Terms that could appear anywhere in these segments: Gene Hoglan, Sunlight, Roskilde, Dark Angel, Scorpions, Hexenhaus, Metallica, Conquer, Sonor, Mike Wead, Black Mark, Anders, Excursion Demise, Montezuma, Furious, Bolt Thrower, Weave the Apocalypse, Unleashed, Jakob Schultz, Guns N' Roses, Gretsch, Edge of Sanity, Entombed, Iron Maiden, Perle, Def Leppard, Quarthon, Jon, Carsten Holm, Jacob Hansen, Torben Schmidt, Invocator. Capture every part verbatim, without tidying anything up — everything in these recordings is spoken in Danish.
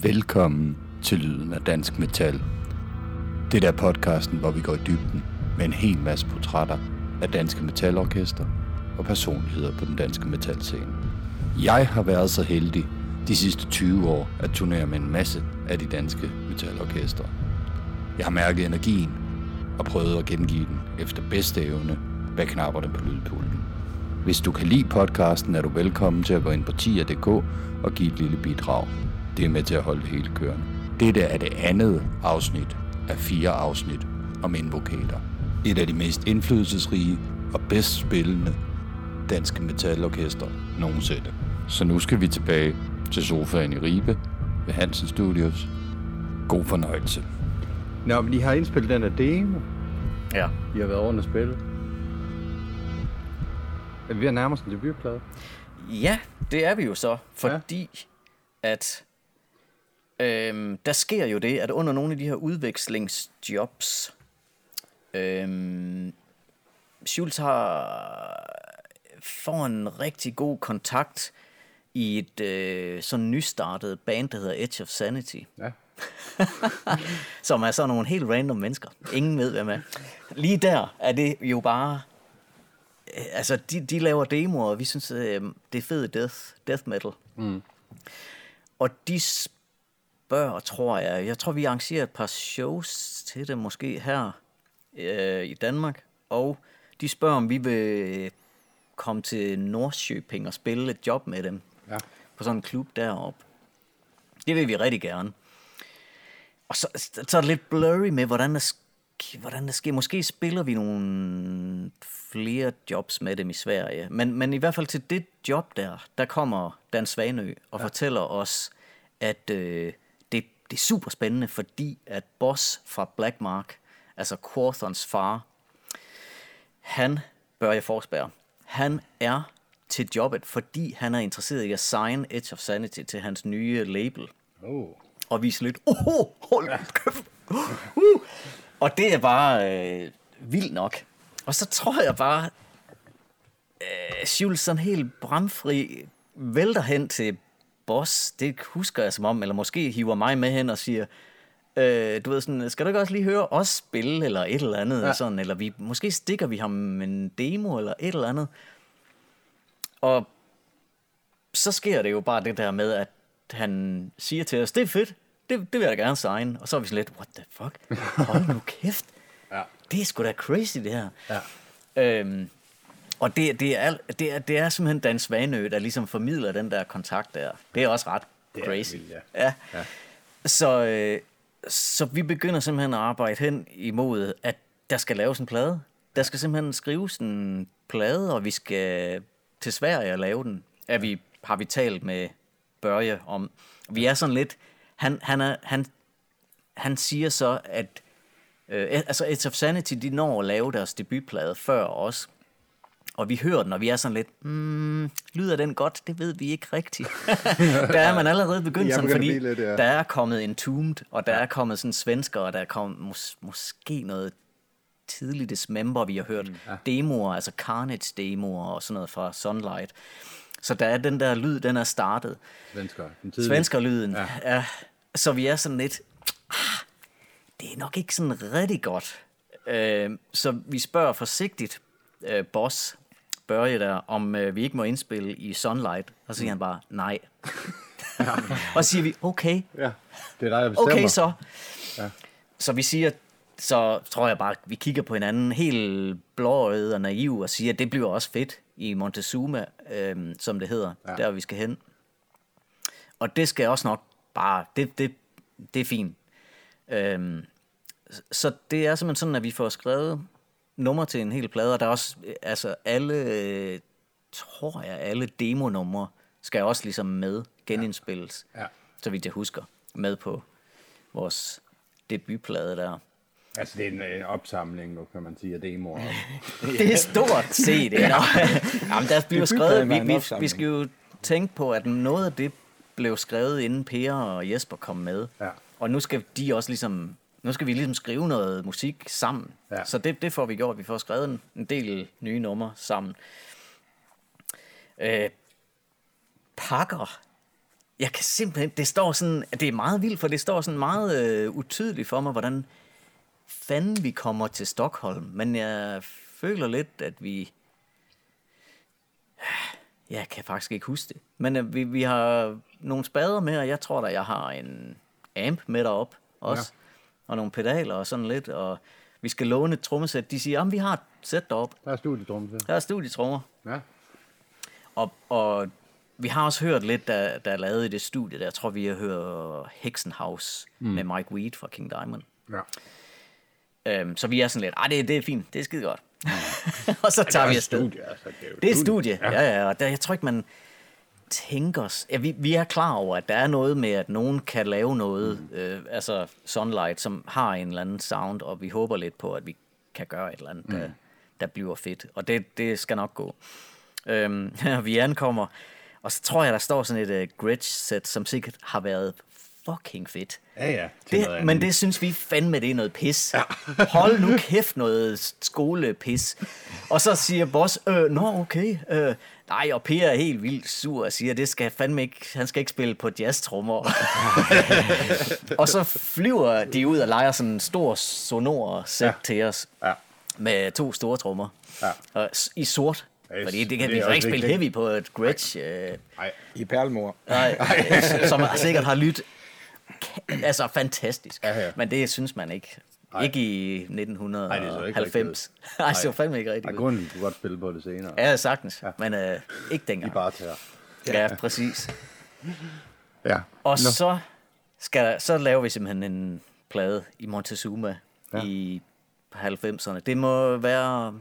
Velkommen til Lyden af Dansk Metal. Det der podcasten, hvor vi går i dybden med en hel masse portrætter af danske metalorkester og personligheder på den danske metalscene. Jeg har været så heldig de sidste tyve år at turnere med en masse af de danske metalorkester. Jeg har mærket energien og prøvet at gengive den efter bedste evne bag knapperne på lydpulten. Hvis du kan lide podcasten, er du velkommen til at gå ind på tia punktum d k og give et lille bidrag. Det er med til at holde det hele kørende. Dette er det andet afsnit af fire afsnit om Invocator. Et af de mest indflydelsesrige og bedst spillende danske metalorkester nogensinde. Så nu skal vi tilbage til sofaen i Ribe ved Hansen Studios. God fornøjelse. Nå, men I har indspillet den her demo. Ja. I har været over at spille. Er vi ved at nærme os en debutplade? Ja, det er vi jo så, fordi ja. at øhm, der sker jo det, at under nogle af de her udvekslingsjobs, øhm, Schultz har får en rigtig god kontakt i et øh, sådan nystartet band, der hedder Edge of Sanity. Ja. Som er sådan nogle helt random mennesker. Ingen ved, hvem er. Lige der er det jo bare... Altså, de, de laver demoer, og vi synes, øh, det er fed death, death metal. Mm. Og de spørger, tror jeg... Jeg tror, vi arrangerer et par shows til det måske her øh, i Danmark. Og de spørger, om vi vil komme til Norrköping og spille et job med dem. Ja. På sådan en klub deroppe. Det vil vi rigtig gerne. Og så, så er det lidt blurry med, hvordan der sker, hvordan der sker. Måske spiller vi nogle flere jobs med dem i Sverige. Men, men i hvert fald til det job der, der kommer Dan Swanö og ja. fortæller os, at øh, det, det er super spændende, fordi at Boss fra Black Mark, altså Quarthons far, han bør jeg forespørge. Han er til jobbet, fordi han er interesseret i at signe Edge of Sanity til hans nye label. Oh. Og vise lidt, oh, hold kæft. Uh. Og det er bare øh, vildt nok. Og så tror jeg bare, øh, Schultz sådan helt bramfri vælter hen til Boss. Det husker jeg som om, eller måske hiver mig med hen og siger, øh, du ved sådan, skal du ikke også lige høre os spille, eller et eller andet, ja. eller sådan, eller vi, måske stikker vi ham en demo, eller et eller andet. Og så sker det jo bare det der med, at han siger til os, det er fedt, det, det vil jeg da gerne signe. Og så er vi sådan lidt, what the fuck, hold nu kæft, ja. det er sgu da crazy det her. Ja. Øhm, og det, det, er, det, er, det er simpelthen Dan Swanö, der ligesom formidler den der kontakt der. Det er også ret crazy. Vildt, ja. Ja. Ja. Så, øh, så vi begynder simpelthen at arbejde hen imod, at der skal laves en plade. Der skal simpelthen skrives en plade, og vi skal til Sverige og lave den. Er vi, har vi talt med... Børje om. Vi er sådan lidt... Han, han, er, han, han siger så, at... Øh, altså, Edge of Sanity, de når at lave deres debutplade før os. Og vi hører den, og vi er sådan lidt... Mm, lyder den godt? Det ved vi ikke rigtigt. Der er man allerede begyndt sådan, fordi lidt, ja. der er kommet Entombed, og der ja. er kommet sådan svensker, og der er kommet mås- måske noget tidligt dismember, vi har hørt. Ja. Demoer, altså Carnage-demoer og sådan noget fra Sunlight. Så der er den der lyd, den er startet. Svensker. Svenskerlyden. Ja. Ja. Så vi er sådan lidt, ah, det er nok ikke sådan rigtig godt. Øh, så vi spørger forsigtigt øh, Boss, Børje der, om øh, vi ikke må indspille i Sunlight. Og så siger mm. han bare, nej. Ja. Og siger vi, okay. Ja, det er dig, jeg bestemmer. Okay så. Ja. Så vi siger, så tror jeg bare, at vi kigger på hinanden helt blåøjet og naiv og siger, at det bliver også fedt. I Montezuma, øh, som det hedder, ja. der vi skal hen. Og det skal også nok bare, det, det, det er fint. Øhm, så det er simpelthen sådan, at vi får skrevet nummer til en hel plade, og der er også, altså alle, tror jeg, alle demonumre skal også ligesom med, genindspilles, ja. Ja. så vidt jeg husker, med på vores debutplade der. Altså, det er en opsamling, nu kan man sige, af demoer. Det er stort set. Ja. Jamen, der bliver skrevet... Vi, vi, vi skal jo tænke på, at noget af det blev skrevet, inden Per og Jesper kom med. Ja. Og nu skal de også ligesom... Nu skal vi ligesom skrive noget musik sammen. Ja. Så det, det får vi gjort. Vi får skrevet en, en del nye numre sammen. Øh, pakker Jeg kan simpelthen, det står sådan, det er meget vildt, for det står sådan meget øh, utydeligt for mig, hvordan fanden vi kommer til Stockholm. Men jeg føler lidt, at vi... Jeg kan faktisk ikke huske det. Men øh, vi, vi har nogle spader med, og jeg tror da, jeg har en amp med derop også. Ja. Og nogle pedaler og sådan lidt, og vi skal låne et trommesæt. De siger, jamen vi har et sæt derop. Der er studietrommer. Der er studietrommer. Ja. Og, og vi har også hørt lidt, der, der er lavet i det studie, der jeg tror vi har hørt Hexenhaus mm. med Mike Wead fra King Diamond. Ja. Øhm, så vi er sådan lidt, ah det, det er fint, det er skide godt. Mm. Og så tager vi afsted. Studie, altså, det er et studie. Det er et studie, ja, ja, ja. Og der, jeg tror ikke, man tænker... Ja, vi, vi er klar over, at der er noget med, at nogen kan lave noget, mm. øh, altså Sunlight, som har en eller anden sound, og vi håber lidt på, at vi kan gøre et eller andet, mm. der, der bliver fedt. Og det, det skal nok gå. Øhm, vi ankommer, og så tror jeg, der står sådan et uh, Gretsch-sæt, som sikkert har været fucking fedt. Ja, ja. Det, men det synes vi fandme, det er noget pis. Ja. Hold nu kæft, noget skolepis. Og så siger boss, øh, nå, okay. Øh, nej, og Per er helt vildt sur og siger, det skal fandme ikke, han skal ikke spille på jazztrommer. Og så flyver de ud og leger sådan en stor sonor sæt ja. Til os. Ja. Med to store trommer. Ja. I sort. Fordi det kan det vi ikke spille heavy på et Gretsch. Nej, øh, i perlemor. Nej, som sikkert har lyttet. Altså fantastisk. Ja, ja. Men det synes man ikke. Ej. Ikke i nitten halvfems. Nej, det var fandme ikke rigtigt. Af grunden, du godt spille på det senere. Ja, sagtens. Ja. Men øh, ikke dengang. I barter. Ja, ja, præcis. Ja. Og no. så, skal, så laver vi simpelthen en plade i Montezuma ja. I halvfemserne. Det må være...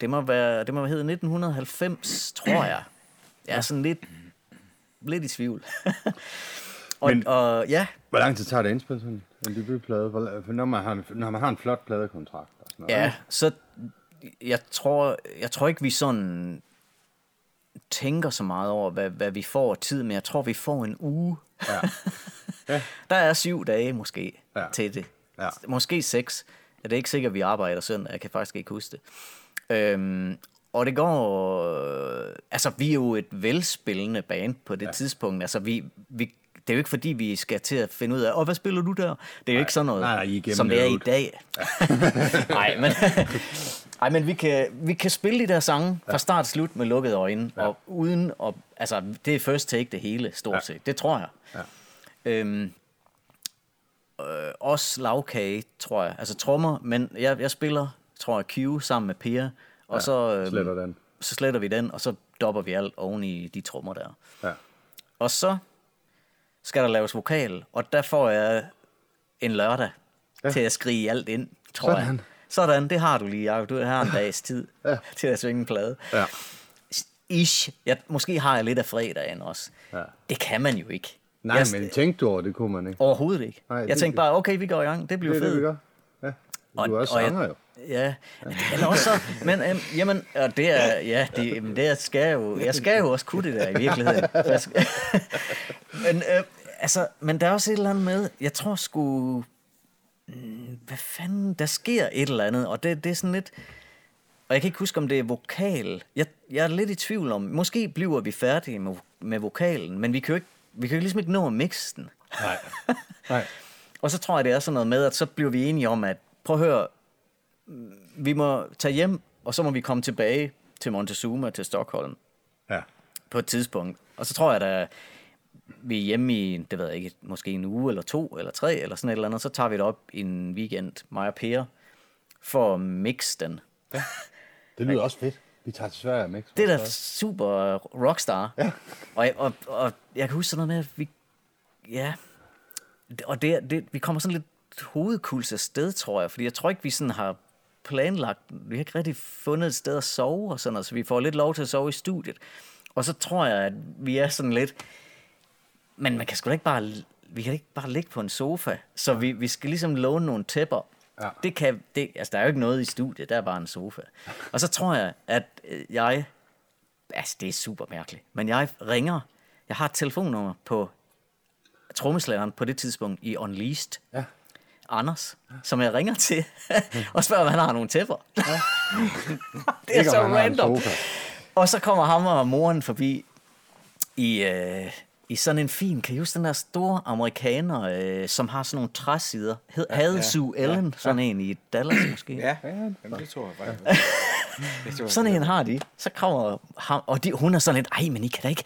Det må være, det må hedde nitten halvfems, tror jeg. Jeg er sådan lidt, lidt i tvivl. og, Men, og, ja. Hvor lang tid tager det indspil sådan en debutplade? For når man har en, når man har en flot pladekontrakt og sådan noget. Ja, så jeg tror, jeg tror ikke, vi sådan tænker så meget over, hvad, hvad vi får tid med. Jeg tror, vi får en uge. Ja. Ja. Der er syv dage måske ja. Til det. Ja. Måske seks. Det er ikke sikkert, vi arbejder søndag. Jeg kan faktisk ikke huske det. Øhm, og det går øh, altså vi er jo et velspillende band på det ja. tidspunkt, altså vi, vi det er jo ikke fordi vi skal til at finde ud af åh, hvad spiller du der, det er jo ikke sådan noget nej, nej, som det er i dag nej ja. men, ej, men vi, kan, vi kan spille de der sange fra start til slut med lukkede øjne ja. Og uden at, altså det er first take det hele stort ja. set, det tror jeg ja. øhm, øh, også lavkage tror jeg, altså trommer, men jeg, jeg spiller tror jeg, Q sammen med Per, og ja, så, øh, sletter den. Så sletter vi den, og så dopper vi alt oven i de trommer der. Ja. Og så skal der laves vokal, og der får jeg en lørdag ja. Til at skrige alt ind, tror Sådan. jeg. Sådan, det har du lige, Jacob. Du har en dags tid ja. Til at svinge en plade. Ja. Ish. Jeg, måske har jeg lidt af fredagen også. Ja. Det kan man jo ikke. Nej, jeg, men tænkte du over, det kunne man ikke. Overhovedet ikke. Nej, jeg tænkte bare, okay, vi går i gang. Det bliver fedt. Det, det vi gør. Ja. Du er også og, og sanger jo. Ja, eller også, men øhm, jamen, og det er, ja, det, jamen, det er, skal jo, jeg skal jo også kunne det der i virkeligheden. men, øh, altså, men der er også et eller andet med, jeg tror sgu, hvad fanden, der sker et eller andet, og det, det er sådan lidt, og jeg kan ikke huske, om det er vokal, jeg, jeg er lidt i tvivl om, måske bliver vi færdige med, med vokalen, men vi kan jo ikke, vi kan jo ligesom ikke nå at mixe den. Nej, nej. Og så tror jeg, det er sådan noget med, at så bliver vi enige om, at prøv at høre, vi må tage hjem, og så må vi komme tilbage til Montezuma, til Stockholm. Ja. På et tidspunkt. Og så tror jeg, at vi er hjemme i, det ved jeg ikke, måske en uge, eller to, eller tre, eller sådan et eller andet, så tager vi det op en weekend, mig og Per, for at mixe den. Ja. Det lyder okay. også fedt. Vi tager til Sverige og mixe. Det er da super rockstar. Ja. Og, jeg, og, og jeg kan huske sådan noget med, at vi, ja, og det, det, vi kommer sådan lidt hovedkuls af sted, tror jeg, fordi jeg tror ikke, vi sådan har planlagt. Vi har ikke rigtig fundet et sted at sove og sådan noget, så vi får lidt lov til at sove i studiet. Og så tror jeg, at vi er sådan lidt... Men man kan sgu da ikke bare... Vi kan ikke bare ligge på en sofa, så vi, vi skal ligesom låne nogle tæpper. Ja. Det kan... Det, altså, der er jo ikke noget i studiet, der er bare en sofa. Og så tror jeg, at jeg... Altså, det er super mærkeligt. Men jeg ringer... Jeg har et telefonnummer på trommeslageren på det tidspunkt i Unleashed. Ja. Anders, som jeg ringer til, og spørger, om han har nogle tæpper. Ja. Det er ikke, så random. Og så kommer ham og moren forbi i, øh, i sådan en fin, kan I huske den der store amerikaner, øh, som har sådan nogle træsider? Hed, ja, havde ja, Sue Ellen, ja, sådan ja. en i Dallas måske? Ja, ja, jamen, det tror jeg bare. Sådan en har de. Så kommer ham, og de, hun er sådan lidt, ej, men I kan da ikke,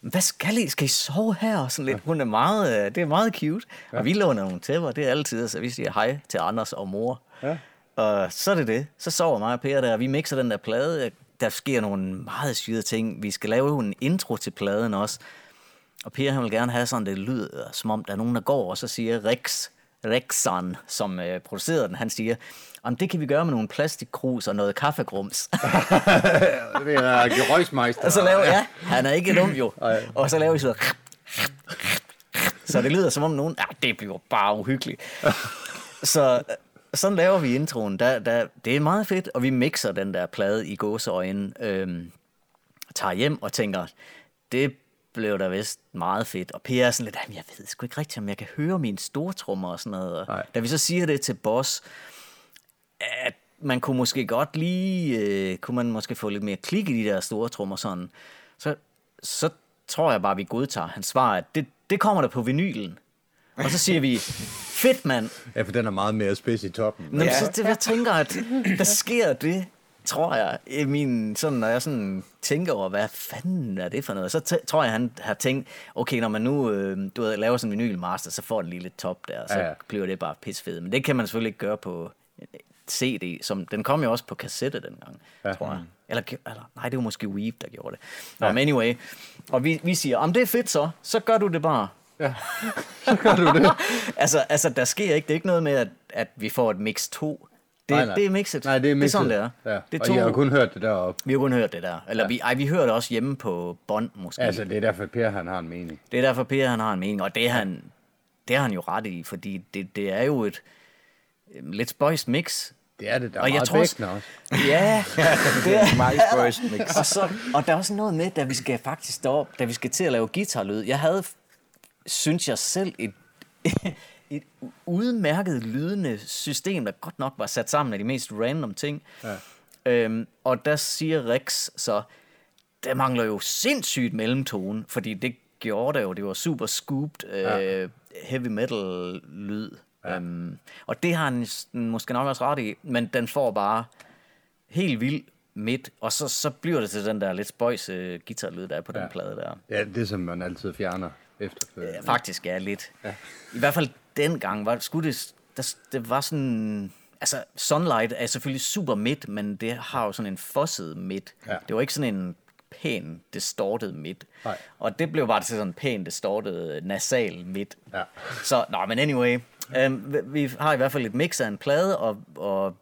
hvad skal I, skal I sove her? Og sådan lidt, hun er meget, det er meget cute. Ja. Og vi låner nogle tæpper, det er altid, så vi siger hej til Anders og mor. Ja. Og så er det det. Så sover mig og Per der, og vi mixer den der plade. Der sker nogle meget syrede ting. Vi skal lave en intro til pladen også. Og Per, han vil gerne have sådan, det lyder, som om der er nogen, der går, og så siger Rex, Rexan, som øh, producerede den, han siger, om det kan vi gøre med nogle plastikkrus og noget kaffegrums. Det er Gerøjsmeister. Og så laver ja, han er ikke dum jo. Og så laver vi så så det lyder, som om nogen, ja, det bliver bare uhyggeligt. Så sådan laver vi introen. Der, der, det er meget fedt, og vi mixer den der plade i gåseøjne, øhm, tager hjem og tænker, det blev der vist meget fedt. Og Per er sådan lidt, jeg ved sgu ikke rigtigt, om jeg kan høre mine stortrummer og sådan noget. Og da vi så siger det til Boss, at man kunne måske godt lige, øh, kunne man måske få lidt mere klik i de der stortrummer sådan, så, så tror jeg bare, vi godtager. Han svarer, at det, det kommer der på vinylen. Og så siger vi, fedt mand. Ja, for den er meget mere spids i toppen. Men ja. Så det, jeg tænker, at der sker det, tror jeg, i min, sådan, når jeg sådan tænker over, hvad fanden er det for noget, så t- tror jeg, han har tænkt, okay, når man nu øh, du ved, laver sådan en vinylmaster, så får den lige lidt top der, og så ja, ja. bliver det bare pissfedt. Men det kan man selvfølgelig ikke gøre på C D, som, den kom jo også på kassette dengang, ja. tror jeg. Eller, eller, nej, det var måske Weave, der gjorde det. Nå, ja. Men anyway, og vi, vi siger, om det er fedt så, så gør du det bare. Ja, så gør du det. altså, altså, der sker ikke, det er ikke noget med, at, at vi får et mix to. Det, nej, nej. det er mixet. Nej, det er mixet. Det er sådan, det er. Ja. Det er to... Og I har jo kun hørt det deroppe. Vi har kun hørt det der. Eller ja. vi, ej, vi hører det også hjemme på bånd, måske. Altså, det er derfor, Per, han har en mening. Det er derfor, Per, han har en mening. Og det er han, det er han jo ret i, fordi det, det er jo et lidt spøjst mix. Det er det, der er og meget vækner også. Ja, det er meget spøjst mix. og, så, og der er også noget med, da vi skal faktisk derop, da vi skal til at lave guitarlyd. Jeg havde, synes jeg selv, et... et udmærket lydende system, der godt nok var sat sammen af de mest random ting. Ja. Øhm, og der siger Rex så, der mangler jo sindssygt mellemtone, fordi det gjorde der jo, det var super scooped øh, ja. heavy metal lyd. Ja. Øhm, og det har han måske nok også ret i, men den får bare helt vildt midt, og så, så bliver det til den der lidt spøjs øh, guitarlyd, der er på ja. den plade der. Ja, det som man altid fjerner efterfølgende. Ja, faktisk, ja, lidt. Ja. I hvert fald dengang var skulle det, der, det var sådan, altså Sunlight er selvfølgelig super midt, men det har jo sådan en fosset midt. Ja. Det var ikke sådan en pæn distorted midt. Nej. Og det blev bare til sådan en pæn distorted nasal midt. Ja. Så, nå, men anyway, øh, vi har i hvert fald et mix af en plade, og, og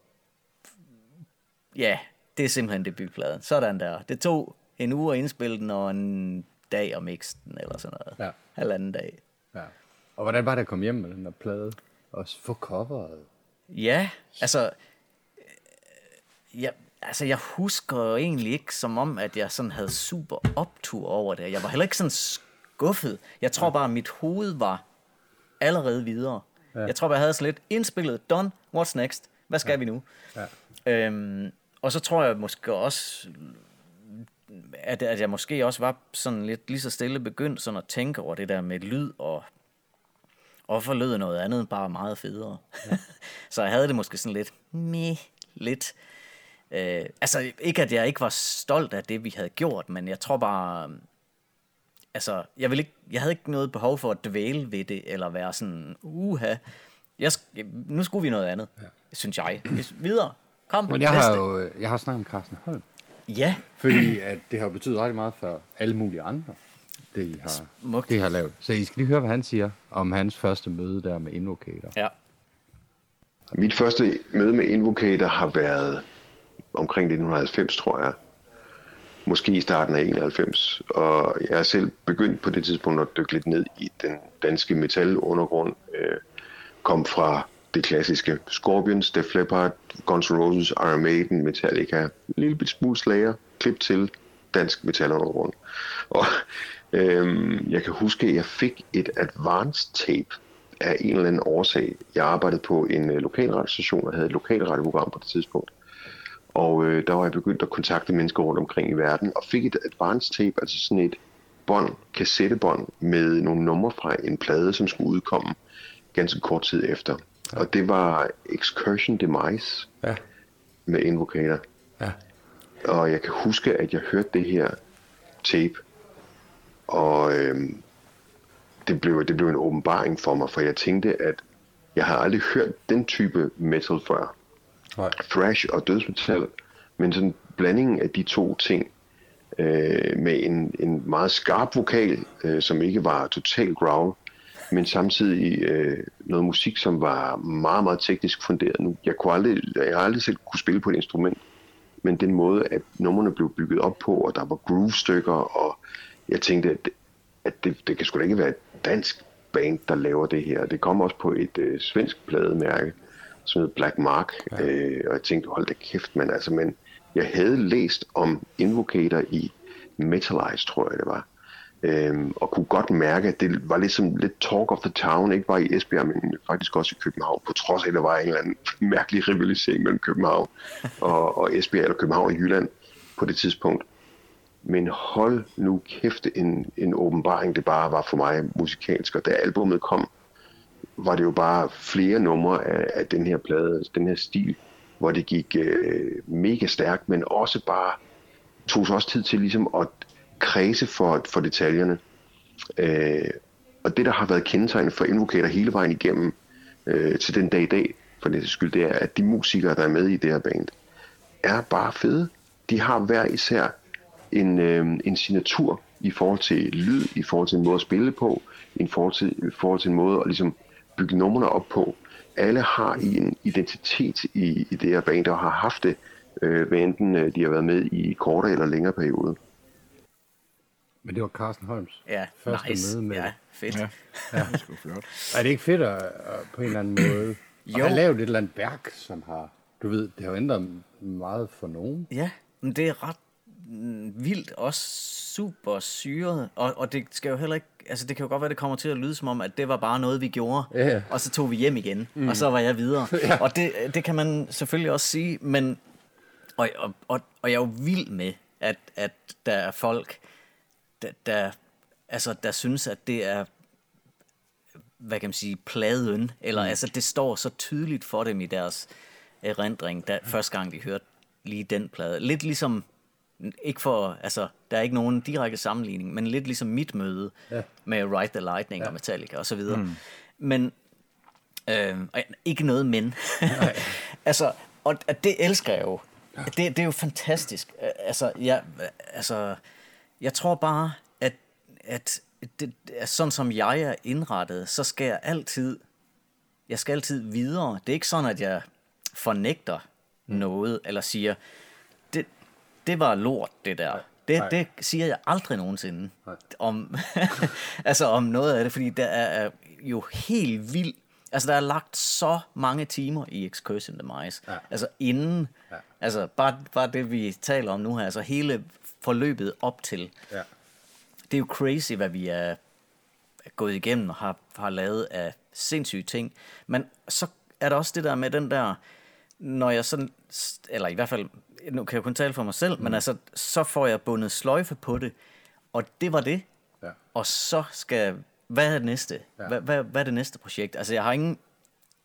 ja, det er simpelthen debutpladen. Sådan der. Det tog en uge at indspille den, og en dag at mixe den, eller sådan noget. Ja. Halvanden dag. Ja. Og hvordan var det at komme hjem med den der plade? Og få coveret? Ja, altså... Ja, altså, jeg husker egentlig ikke som om, at jeg sådan havde super optur over det. Jeg var heller ikke sådan skuffet. Jeg tror bare, at mit hoved var allerede videre. Ja. Jeg tror bare, jeg havde sådan lidt indspillet. Done, what's next? Hvad skal ja. vi nu? Ja. Øhm, og så tror jeg måske også... At, at jeg måske også var sådan lidt lige så stille begyndt sådan at tænke over det der med lyd, og hvorfor lød noget andet bare meget federe. Ja. Så jeg havde det måske sådan lidt, meh, lidt. Øh, altså ikke, at jeg ikke var stolt af det, vi havde gjort, men jeg tror bare, altså jeg, ville ikke, jeg havde ikke noget behov for at dvæle ved det, eller være sådan, uha, jeg, nu skulle vi noget andet, ja. synes jeg. Videre, kom. Men jeg har jo jeg har snakket om Carsten Holm. Ja. Fordi at det har betydet ret meget for alle mulige andre, det I har, det I har lavet. Så I skal lige høre, hvad han siger om hans første møde der med Invocator. Ja. Mit første møde med Invocator har været omkring nitten halvfems, tror jeg. Måske i starten af enoghalvfems. Og jeg er selv begyndt på det tidspunkt at dykke lidt ned i den danske metalundergrund. Kom fra det klassiske Scorpions, Def Leppard, Guns N' Roses, Iron Maiden, Metallica, en lille smule Slayer, klip til dansk metalundergrund. Og øhm, jeg kan huske, at jeg fik et advance tape af en eller anden årsag. Jeg arbejdede på en øh, lokalradiostation og havde et lokalradioprogram på det tidspunkt. Og øh, der var jeg begyndt at kontakte mennesker rundt omkring i verden og fik et advance tape, altså sådan et bånd, kassettebånd med nogle numre fra en plade, som skulle udkomme ganske kort tid efter. Ja. Og det var Excursion Demise ja. med Invocator. Ja. Og jeg kan huske, at jeg hørte det her tape, og øhm, det, blev, det blev en åbenbaring for mig, for jeg tænkte, at jeg har aldrig hørt den type metal før. Nej. Thrash og dødsmetal, men sådan blandingen af de to ting, øh, med en, en meget skarp vokal, øh, som ikke var total growl, men samtidig øh, noget musik, som var meget, meget teknisk funderet. Nu, jeg, kunne aldrig, jeg har aldrig selv kunne spille på et instrument, men den måde, at numrene blev bygget op på, og der var groovestykker, og jeg tænkte, at det, at det, det kan sgu da ikke være et dansk band, der laver det her. Det kom også på et øh, svensk plademærke, som hedder Black Mark, ja. øh, og jeg tænkte, hold da kæft, men altså, men jeg havde læst om Invocator i Metallize, tror jeg det var, øhm, og kunne godt mærke, at det var ligesom lidt talk of the town, ikke bare i Esbjerg, men faktisk også i København, på trods af, at der var en eller anden mærkelig rivalisering mellem København og, og Esbjerg, eller København og Jylland på det tidspunkt. Men hold nu kæft, en, en åbenbaring, det bare var for mig musikalsk, og da albumet kom, var det jo bare flere numre af, af den her plade, den her stil, hvor det gik øh, mega stærkt, men også bare tog sig også tid til ligesom at kredse for, for detaljerne. Øh, og det, der har været kendetegnet for Invocator hele vejen igennem øh, til den dag i dag, for det skyld, det er, at de musikere, der er med i det her band, er bare fede. De har hver især en, øh, en signatur i forhold til lyd, i forhold til en måde at spille på, i forhold til, i forhold til en måde at ligesom bygge numrene op på. Alle har en identitet i, i det her band, og har haft det, øh, hvad enten de har været med i kortere eller længere periode. Men det var Carsten Holms ja, første nice. møde med. Ja, fedt. Ja, ja. Det er sgu flot. Er det ikke fedt at, at på en eller anden måde at have lavet et eller andet værk, som har, du ved, det har ændret meget for nogen? Ja, men det er ret vildt også super syret, og, og det skal jo heller ikke, altså det kan jo godt være, det kommer til at lyde som om, at det var bare noget, vi gjorde, yeah. og så tog vi hjem igen, mm. og så var jeg videre. yeah. Og det, det kan man selvfølgelig også sige, men, og, og, og, og jeg er jo vild med, at, at der er folk, der, der, altså, der synes, at det er, hvad kan man sige, pladen, eller mm. altså det står så tydeligt for dem i deres erindring, der, første gang de hørte lige den plade. Lidt ligesom, ikke for, altså, der er ikke nogen direkte sammenligning, men lidt ligesom mit møde ja. med Ride the Lightning ja. og Metallica og så videre. Mm. Men øh, ikke noget men. altså, og det elsker jeg jo. Det, det er jo fantastisk. Altså, jeg, altså, jeg tror bare, at, at det, sådan som jeg er indrettet, så skal jeg altid, jeg skal altid videre. Det er ikke sådan, at jeg fornægter mm. noget, eller siger, det var lort, det der. Det, det siger jeg aldrig nogensinde om, altså om noget af det, fordi der er jo helt vildt. Altså, der er lagt så mange timer i Excursion Demise. Ja. Altså, inden... Ja. Altså, bare, bare det, vi taler om nu her. Altså, hele forløbet op til. Ja. Det er jo crazy, hvad vi er gået igennem og har, har lavet af sindssyge ting. Men så er der også det der med den der... Når jeg sådan... Eller i hvert fald... Nu kan jeg kun tale for mig selv, mm. men altså, så får jeg bundet sløjfe på det, og det var det. Ja. Og så skal... Hvad er det næste? Ja. Hvad, hvad, hvad er det næste projekt? Altså, jeg har ingen...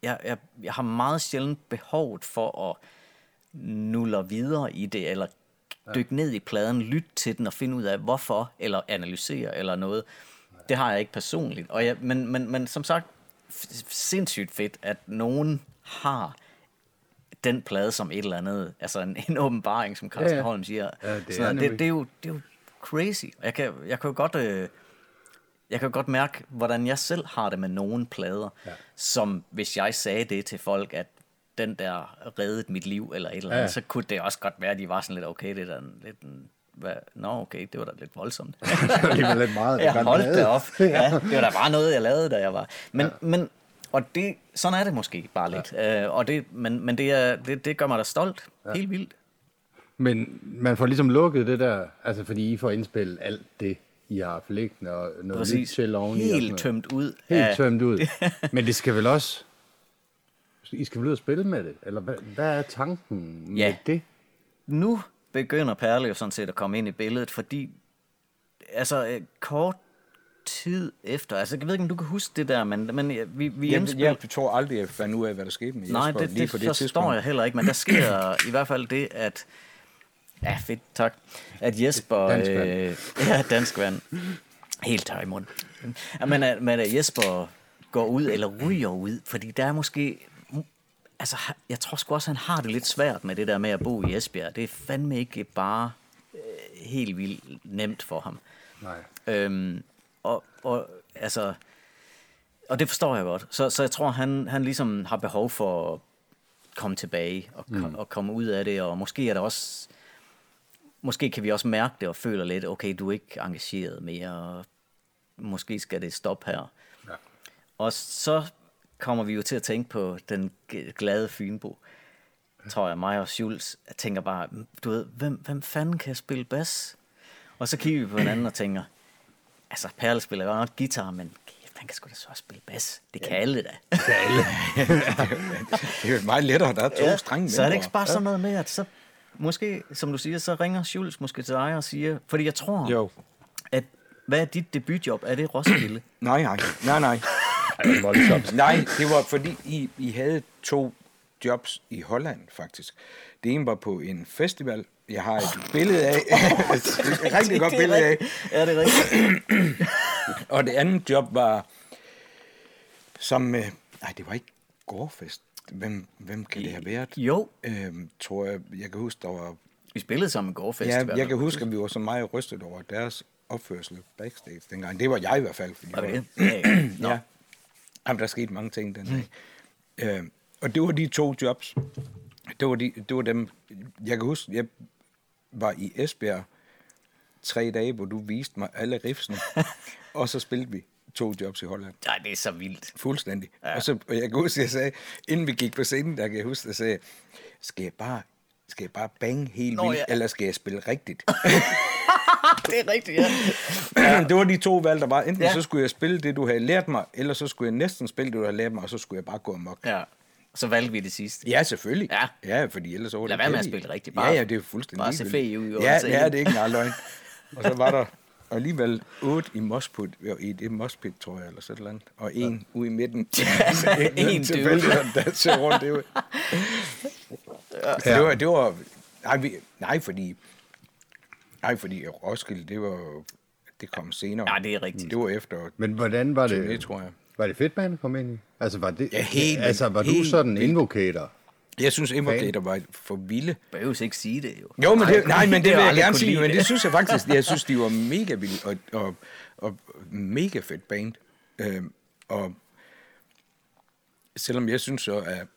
Jeg, jeg, jeg har meget sjældent behovet for at nulle videre i det, eller dykke ja. ned i pladen, lytte til den og finde ud af, hvorfor, eller analysere, eller noget. Ja. Det har jeg ikke personligt. Og jeg, men, men, men som sagt, sindssygt fedt, at nogen har... den plade som et eller andet, altså en, en åbenbaring, som Carsten ja, ja. Holm siger. Ja, det, er det, det, er jo, det er jo crazy. Jeg kan, jeg kan jo godt, øh, jeg kan godt mærke, hvordan jeg selv har det med nogle plader, ja. som hvis jeg sagde det til folk, at den der reddede mit liv, eller et eller andet, ja. så kunne det også godt være, at de var sådan lidt, okay, det er da lidt en... Hvad? Nå, okay, det var da lidt voldsomt. det var lidt meget. Jeg holdt det op. Ja, det var da bare noget, jeg lavede, da jeg var... Men, ja. men Og det, sådan er det måske bare lidt. Ja. Øh, og det, men men det, er, det, det gør mig da stolt. Ja. Helt vildt. Men man får ligesom lukket det der, altså fordi I får indspillet alt det, I har forliggende og noget lidt til oveni. Helt tømt ud. Helt af... tømt ud. Men det skal vel også, I skal vel ud og spille med det? Eller hvad, hvad er tanken med ja. det? Nu begynder Perle jo sådan set at komme ind i billedet, fordi altså kort tid efter, altså jeg ved ikke, om du kan huske det der, men, men vi, vi indspil... Jeg, jeg tror aldrig, at jeg fandt ud af, hvad der skete med Jesper. Nej, det, lige det, for det forstår tidspunkt. Jeg heller ikke, men der sker i hvert fald det, at ja, fedt, tak. At Jesper... Dansk vand. Øh, ja, dansk vand. Helt tør i munden. Men at, men at Jesper går ud, eller ryger ud, fordi der er måske... Altså, jeg tror sgu også, han har det lidt svært med det der med at bo i Esbjerg. Det er fandme ikke bare øh, helt vildt nemt for ham. Nej. Øhm, og, og, altså, og det forstår jeg godt. Så, så jeg tror, han, han ligesom har behov for at komme tilbage og, mm. og komme ud af det. Og måske er der også... Måske kan vi også mærke det og føler lidt, okay, du er ikke engageret mere. Måske skal det stoppe her. Ja. Og så kommer vi jo til at tænke på den glade Fynbo, tror jeg, mig og Schultz. Jeg tænker bare, du ved, hvem, hvem fanden kan spille bas? Og så kigger vi på hinanden og tænker, altså Perle spiller godt nok guitar, men han kan sgu da så også spille bas. Det kan ja. alle da. Det kan alle. Det er jo meget lettere, der er to ja, strenge. Så er det ikke bare sådan noget med, at så måske, som du siger, så ringer Schultz måske til dig og siger, fordi jeg tror, jo. at hvad er dit debutjob? Er det Roskilde? nej, nej, nej, nej. Nej, det var fordi I, I havde to jobs i Holland faktisk. Det ene var på en festival. Jeg har et oh, billede af oh, et rigtig, rigtig godt billede af. Ja, det er rigtigt. Og det andet job var som øh, nej, det var ikke gårdfest. Hvem, hvem kan det have været? Jo. Øhm, tror jeg, jeg kan huske, der var... Vi spillede sammen gårdfest. Ja, jeg kan huske, at vi var så meget rystet over deres opførsel backstage dengang. Det var jeg i hvert fald. Fordi var det det? Var... ja. Jamen, der skete mange ting den dag. Mm. Øh, og det var de to jobs. Det var, de, det var dem... Jeg kan huske, jeg var i Esbjerg tre dage, hvor du viste mig alle riffsene. Og så spillede vi to jobs i Holland. Nej, det er så vildt. Fuldstændig. Ja. Og så, og jeg kan huske, jeg sagde, inden vi gik på scenen, der kan jeg huske, jeg sagde, skal jeg bare, skal jeg bare bange helt Nå, vildt, ja. eller skal jeg spille rigtigt? Det er rigtigt, ja. ja. Det var de to valg, der var. Enten ja. så skulle jeg spille det, du havde lært mig, eller så skulle jeg næsten spille det, du havde lært mig, og så skulle jeg bare gå amok. Ja. Så valgte vi det sidste. Ja, selvfølgelig. Ja, ja fordi ellers over det. Lad være med at spille rigtigt. Bare, ja, ja, det er fuldstændig bare se fæ ud. Ja, ja, det er ikke en løgn. Og så var der... Og alligevel otte i mospit, i det mospit, tror jeg, eller sådan noget. Og en ja. ude i midten. En tilfælde, der danser rundt. Det var, ja. det var, det var nej, vi, nej, fordi, nej, fordi Roskilde, det var, det kom senere. Ja, det er rigtigt. Det var efter. Men hvordan var det, det tror jeg. Var det fedt, man kom ind i? Altså, var det, ja, helt, altså, var helt, du sådan en Invocator? Jeg synes, Invocator var for vilde. Jeg behøver ikke sige det, jo. Jo, men det, nej, men det vil jeg gerne sige, men det synes jeg faktisk. Jeg synes, de var mega vilde og, og, og mega fedt band. Øhm, og selvom jeg synes så, at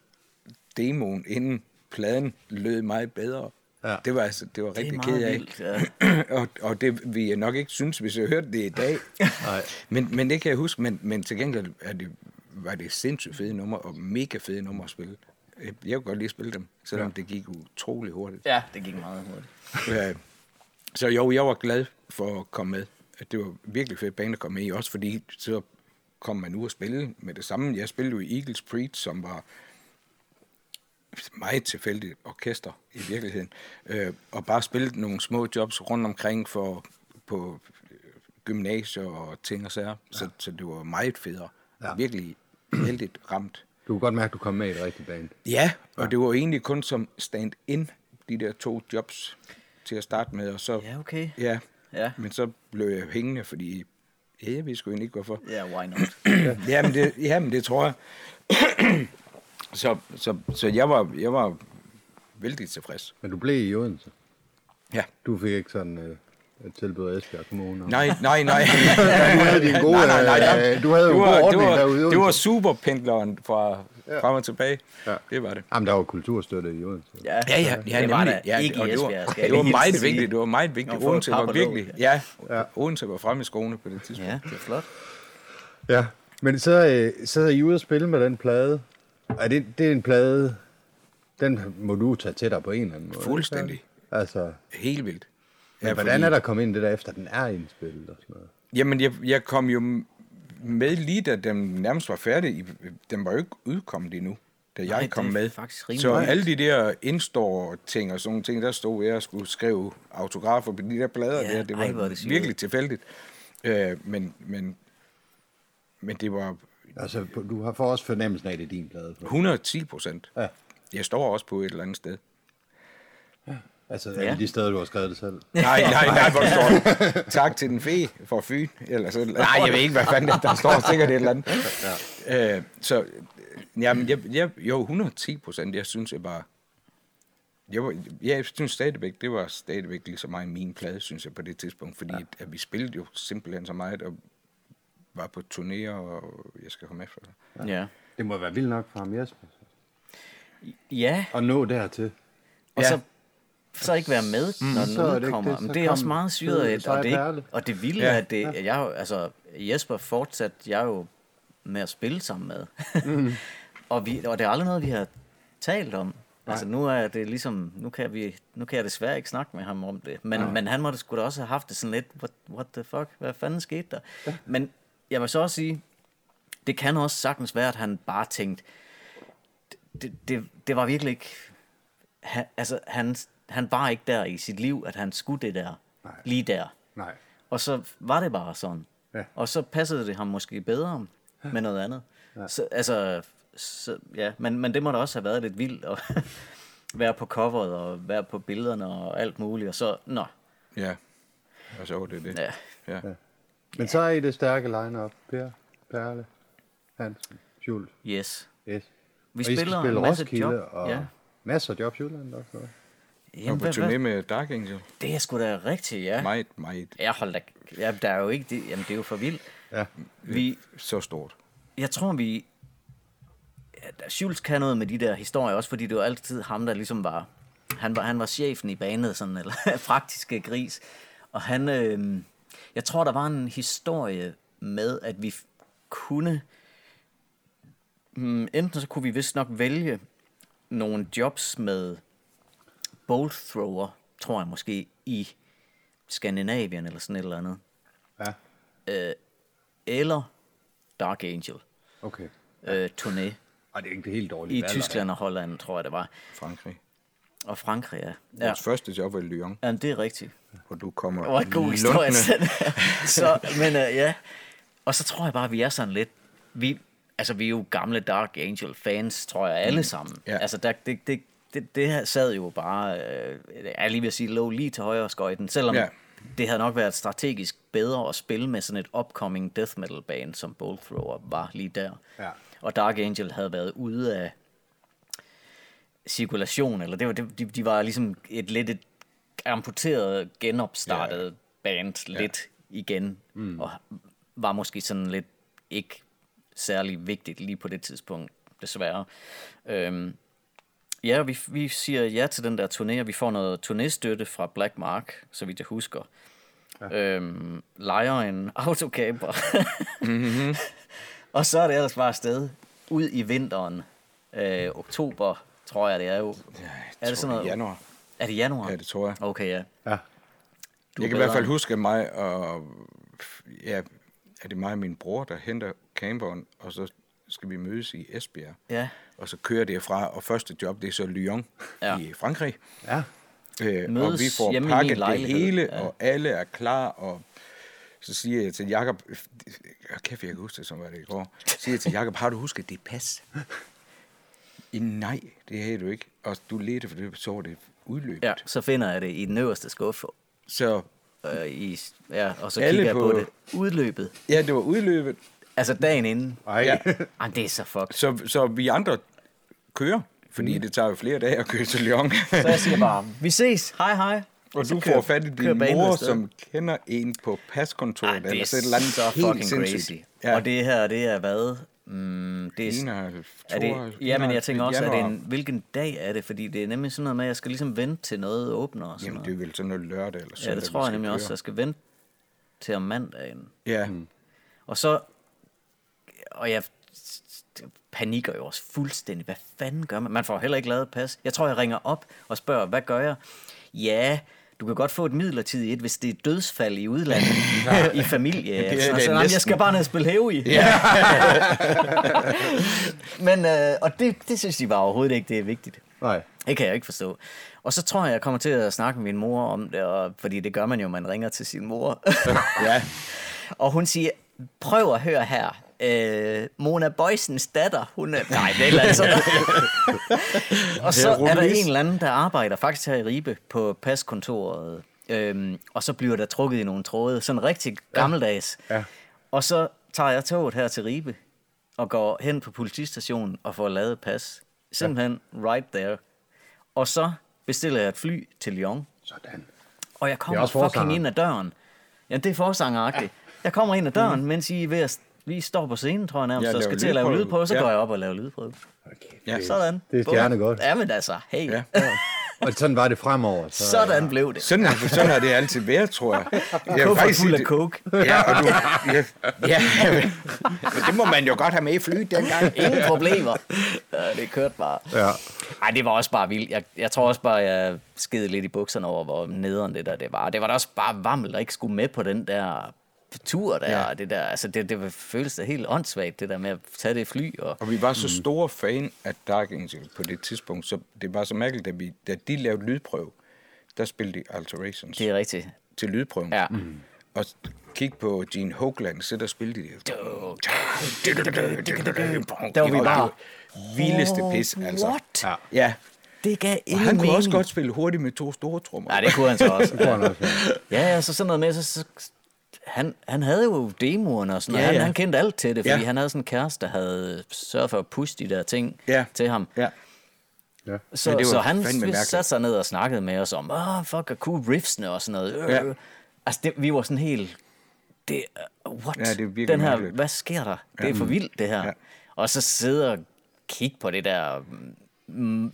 demoen inden pladen lød meget bedre, ja. det var altså, det var rigtig ked af. Ja. og, og det vil jeg nok ikke synes, hvis jeg hørte det i dag. men, men det kan jeg huske, men, men til gengæld er det, var det sindssygt fede nummer og mega fede nummer at spille. Jeg kunne godt lige spille dem, selvom ja. det gik utrolig hurtigt. Ja, det gik meget hurtigt. Ja. Så jo, jeg var glad for at komme med. Det var virkelig fedt band at komme med i, også fordi så kom man ud og spille med det samme. Jeg spillede jo i Eagles Preach, som var meget tilfældigt orkester i virkeligheden. Og bare spillede nogle små jobs rundt omkring for, på gymnasier og ting og sager. Ja. Så, så det var meget federe. Ja. Virkelig heldigt ramt. Du kunne godt mærke, at du kom med i et rigtigt band. Ja, og ja. det var egentlig kun som stand-in, de der to jobs til at starte med. Og så, ja, okay. Ja, ja. Men så blev jeg hængende, fordi ja, jeg vidste sgu egentlig ikke, hvorfor. Ja, yeah, why not? ja, men det, ja, men det tror jeg. så så, så jeg, var, jeg var vældig tilfreds. Men du blev i Odense? Ja. Du fik ikke sådan... Øh... tilbyder Esbjerg Kommune. Nej, nej, nej. Du havde din gode, nej, nej, nej. Du havde jo god ordning derude. Det var superpendleren fra ja. frem og tilbage. Ja. Det var det. Jamen, der var kulturstøtte i Odense. Ja, ja, ja, ja det var der ja, ikke i Esbjerg. Det var, det var meget vigtigt. Det var meget vigtigt. Odense var virkelig, ja. ja. Odense var frem i skoene på det tidspunkt. Ja, det er flot. Ja, men så, øh, så er I ude at spille med den plade. Er det, det er en plade, den må du tage til dig på en eller anden måde. Fuldstændig. Altså. Helt vildt. Men ja, hvordan fordi... er der kommet ind det der efter, den er indspillet og sådan noget? Jamen, jeg, jeg kom jo med lige da den nærmest var færdig. Den var jo ikke udkommet endnu. da jeg kom med. Så alle de der in-store-ting og sådan nogle ting, der stod jeg og skulle skrive autografer på de der plader. Ja, der. Det var, ej, var det virkelig tilfældigt. Øh, men, men, men det var... Altså, du har for også fornemmelsen af, det din plade. hundrede og ti procent. Ja. Jeg står også på et eller andet sted. Ja. Altså, ja. Alle de steder, du har skrevet det selv. Nej, nej, nej, hvor står tak til den fe for Fyn. Eller så, nej, jeg ved ikke, hvad fanden der står sikkert et eller andet. Ja. Øh, så, jamen, jeg, jeg, jo, hundrede og ti procent, jeg synes, jeg bare... Jeg, jeg synes stadigvæk, det var stadigvæk lige så meget min plade, synes jeg, på det tidspunkt. Fordi ja. At vi spillede jo simpelthen så meget, og var på turnéer, og jeg skal komme efter det. Ja. Ja. Det må være vildt nok for ham, Jesper. Ja. Og nå dertil. Og ja. Så så ikke være med, når mm. noget kommer. Det, men det er også meget syret, og det, og det vilde ja, er, at det, ja. Jeg jo, altså, Jesper fortsat, jeg jo med at spille sammen med. Mm. og, vi, og det er aldrig noget, vi har talt om. Nej. Altså nu er det ligesom, nu kan, vi, nu kan jeg desværre ikke snakke med ham om det. Men, men han måtte sgu da også have haft det sådan lidt, what, what the fuck, hvad fanden skete der? Ja. Men jeg vil så også sige, det kan også sagtens være, at han bare tænkte, det, det, det var virkelig ikke, han, altså hans, han var ikke der i sit liv, at han skulle det der, nej. Lige der. Nej. Og så var det bare sådan. Ja. Og så passede det ham måske bedre med noget andet. Ja. Så, altså, så, ja. Men, men det må da også have været lidt vildt at være på coveret og være på billederne og alt muligt. Og så, nå. Ja, og så var det det. Ja. Ja. Ja. Men så er I det stærke line-up. Per, Perle, Hansen, Schultz. Yes. Yes. Vi og spiller en masse job. Og ja. Masser af jobs i udlandet også, eller? Jamen, og på turné med Dark Angel. Det er sgu da rigtigt, ja. Meget, meget. Ja, hold da. Ja, der er jo ikke det. Jamen, det er jo for vildt. Ja, vi, så stort. Jeg tror, vi... Ja, Schultz kan noget med de der historier også, fordi det var altid ham, der ligesom var... Han var, han var chefen i banet, sådan, eller praktiske gris. Og han... Øh, jeg tror, der var en historie med, at vi kunne... Hmm, enten så kunne vi vist nok vælge nogle jobs med... Bolt Thrower, tror jeg måske, i Skandinavien eller sådan et eller andet. Ja. Øh, eller Dark Angel. Okay. Øh, turné. Og det er ikke helt dårligt. I valg, Tyskland og Holland, tror jeg, det var. Frankrig. Og Frankrig, ja. ja. Vores første job var i Lyon. Ja, det er rigtigt. Og du kommer og en god historie. Så, men øh, ja. Og så tror jeg bare, vi er sådan lidt... Vi, altså, vi er jo gamle Dark Angel-fans, tror jeg, alle sammen. Mm. Ja. Altså, der, det... det Det, det her sad jo bare, øh, jeg lige vil sige, lå lige til højre skøjten, selvom yeah. det havde nok været strategisk bedre at spille med sådan et upcoming death metal band, som Bolt Thrower var lige der. Yeah. Og Dark Angel havde været ude af cirkulation, eller det var, de, de var ligesom et lidt et amputeret, genopstartet yeah. band yeah. lidt igen, mm. og var måske sådan lidt ikke særlig vigtigt lige på det tidspunkt, desværre. Øhm, Ja, vi, vi siger ja til den der turné, og vi får noget turnéstøtte fra Black Mark, så vidt jeg husker. Ja. Øhm, lejer en autocamper. mm-hmm. Og så er det ellers bare afsted ud i vinteren. Øh, oktober, tror jeg, det er jo. Ja, er det sådan noget? Januar. Er det januar? Ja, det tror jeg. Okay, ja. ja. Jeg kan i hvert fald huske mig, og ja, er det mig og min bror, der henter camperen, og så... skal vi mødes i Esbjerg, ja. Og så kører det fra, og første job, det er så Lyon ja. I Frankrig. Ja. Øh, og vi får pakket det hele, ja. Og alle er klar, og så siger jeg til Jakob, kæft, jeg kan huske det, som var det i går, så siger jeg til Jakob, har du husket det pas? Nej, det havde du ikke, og du ledte, for det så det udløbet. Ja, så finder jeg det i den øverste skuffe. Så øh, i, ja, og så kigger jeg på, på det. Udløbet. Ja, det var udløbet. Altså dagen inden. Ej. Ja. Ej, det er så fucked. Så, så vi andre kører, fordi mm. det tager jo flere dage at køre til Lyon. Så jeg siger bare, vi ses, hej hej. Og så du kører, får fat i din mor, som kender en på paskontoret. Ej, det er så, et eller andet, så fucking crazy. Ja. Og det her, det er hvad? Mm, det er, enoghalvtreds, er det, ja, men jeg tænker også, er det en, hvilken dag er det? Fordi det er nemlig sådan noget med, at jeg skal ligesom vente til noget åbner. Og sådan jamen, noget. Det er vel sådan noget lørdag eller sådan. Ja, det tror jeg nemlig køre. Også, at jeg skal vente til om mandagen. Ja. Mm. Og så... Og jeg panikker jo også fuldstændig. Hvad fanden gør man? Man får heller ikke lavet pas. Jeg tror, jeg ringer op og spørger, hvad gør jeg? Ja, Du kan godt få et midlertidigt et, hvis det er dødsfald i udlandet, i familie. Det, altså, det så, jamen, jeg skal bare ned og spille hæve i. Ja. Men, øh, og det, det synes de bare overhovedet ikke, det er vigtigt. Nej. Det kan jeg ikke forstå. Og så tror jeg, jeg kommer til at snakke med min mor om det, og, fordi det gør man jo, man ringer til sin mor. Ja. Og hun siger, prøv at høre her. Øh, Mona Bøjsens datter, hun er... Nej, det er eller andet sådan. Og så er der en eller anden, der arbejder faktisk her i Ribe på paskontoret, øhm, og så bliver der trukket i nogle tråde, sådan rigtig gammeldags. Ja. Ja. Og så tager jeg toget her til Ribe, og går hen på politistationen og får lavet pas. Simpelthen ja. Right there. Og så bestiller jeg et fly til Lyon. Sådan. Og jeg kommer fucking ind ad døren. Ja, det er forsangeragtigt. Ja. Jeg kommer ind ad døren, mm. mens I er ved at... Vi står på scenen, tror jeg nærmest, ja, så skal til at lave lyd på, så ja. Går jeg op og laver lyd på. Okay, ja. Sådan. Det er stjerne godt. Ja, men altså, hey. Ja. Og sådan var det fremover. Så, sådan ja. Blev det. Sådan, sådan har det altid været, tror jeg. Jeg er faktisk fuld af coke. Ja, og du, ja, ja, men det må man jo godt have med i flyet dengang. Ingen problemer. Det kørte bare. Ja. Ej, det var også bare vildt. Jeg, jeg tror også bare, jeg skede lidt i bukserne over, hvor nederen det der det var. Det var da også bare vammel, der ikke skulle med på den der... tur der, ja. Og det der, altså det, det føles da helt åndssvagt, det der med at tage det fly. Og, og vi var så store mm. fan af Dark Angel på det tidspunkt, så det var så mærkeligt, at vi, da de lavede lydprøve, der spillede de Alterations. Det er rigtigt. Til lydprøven. Ja. Mm. Og kig på Gene Hoglan, så der spillede de det. Der var vi bare vildeste pis, altså. What? Ja. Ja. Det gav ingen mening. Han kunne mening. Også godt spille hurtigt med to store trommer. Ja, det kunne han så også. Ja, ja, så sådan noget med, så... så Han, han havde jo demoerne og sådan noget. Ja, ja. Han, han kendte alt til det, fordi ja. Han havde sådan en kæreste, der havde sørget for at puste de der ting ja. Til ham. Ja. Ja. Så, ja, så han satte sig ned og snakkede med os om, åh, oh, fuck, cool riffsene og sådan noget. Øh, ja. Altså, det, vi var sådan helt, det, uh, what? Ja, det den her, hvad sker der? Det ja. Er for vildt, det her. Ja. Og så sidde og kigge på det der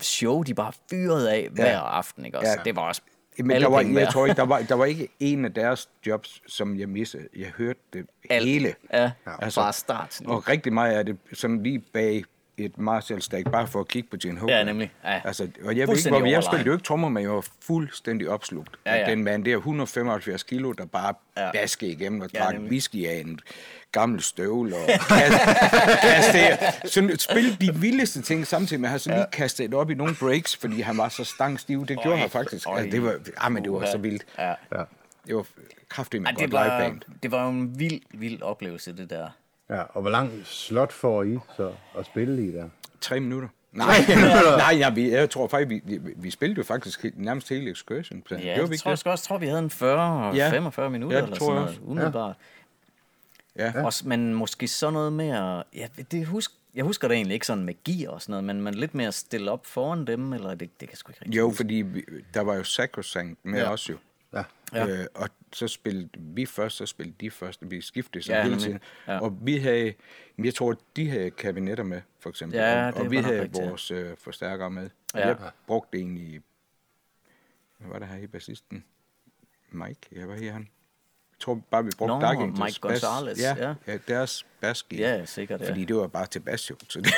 show, de bare fyrede af ja. Hver aften, ikke også? Ja. Det var også... Men der var, jeg tror ikke, der var, der var ikke en af deres jobs, som jeg missede. Jeg hørte det alt. Hele. Ja, altså, bare start. Og rigtig meget af det, sådan lige bag et Marshall-stak, bare for at kigge på Gene Hoglan. Ja, nemlig. Ja. Altså, og jeg ved ikke, hvor jeg spillede jo ikke trommer, men jeg var fuldstændig opslugt. Ja, ja. Den mand der, et hundrede femoghalvfjerds kilo, der bare ja. Baskede igennem og drak ja, whisky af en gammel støvle. Og kaste, spille de vildeste ting samtidig, men har så lige ja. Kastet op i nogle breaks, fordi han var så stangstiv. Det gjorde øj, han faktisk. Øj, altså, det var, ah, men det var så vildt. Ja. Ja. Det var kraftigt med ja, godt liveband. Det var jo en vild, vild oplevelse, det der. Ja, og hvor lang slot får I så at spille i der? Tre minutter. Nej, nej, ja, vi, jeg tror faktisk, vi, vi, vi spillede jo faktisk helt, nærmest hele Excursion. Ja, det var jeg tror, jeg også tror, vi havde en fyrre til femogfyrre ja. Minutter ja, eller sådan noget, umiddelbart. Ja. Ja. Også, men måske sådan noget mere, ja, det husk, jeg husker det egentlig ikke sådan magi og sådan noget, men man lidt mere stille op foran dem, eller det, det kan sgu ikke rigtig. Jo, fordi vi, der var jo sacrosanct med ja. Os jo. Ja. Ja. Øh, og så spillede vi først, så spillede de først, vi skiftede så ja, hele tiden. Ja. Og vi havde, jeg tror, de havde kabinetter med, for eksempel. Ja, og vi havde rigtigt. Vores øh, forstærkere med. Og ja. Jeg brugte egentlig, hvad var det her i bassisten? Mike, ja, hvad hedder han? Jeg tror bare, vi brugte no, Dark Angels. Mike Gonzalez. Ja, ja. Ja, deres basket. Ja, sikkert. Fordi ja. Det var bare til bass, jo. Så det,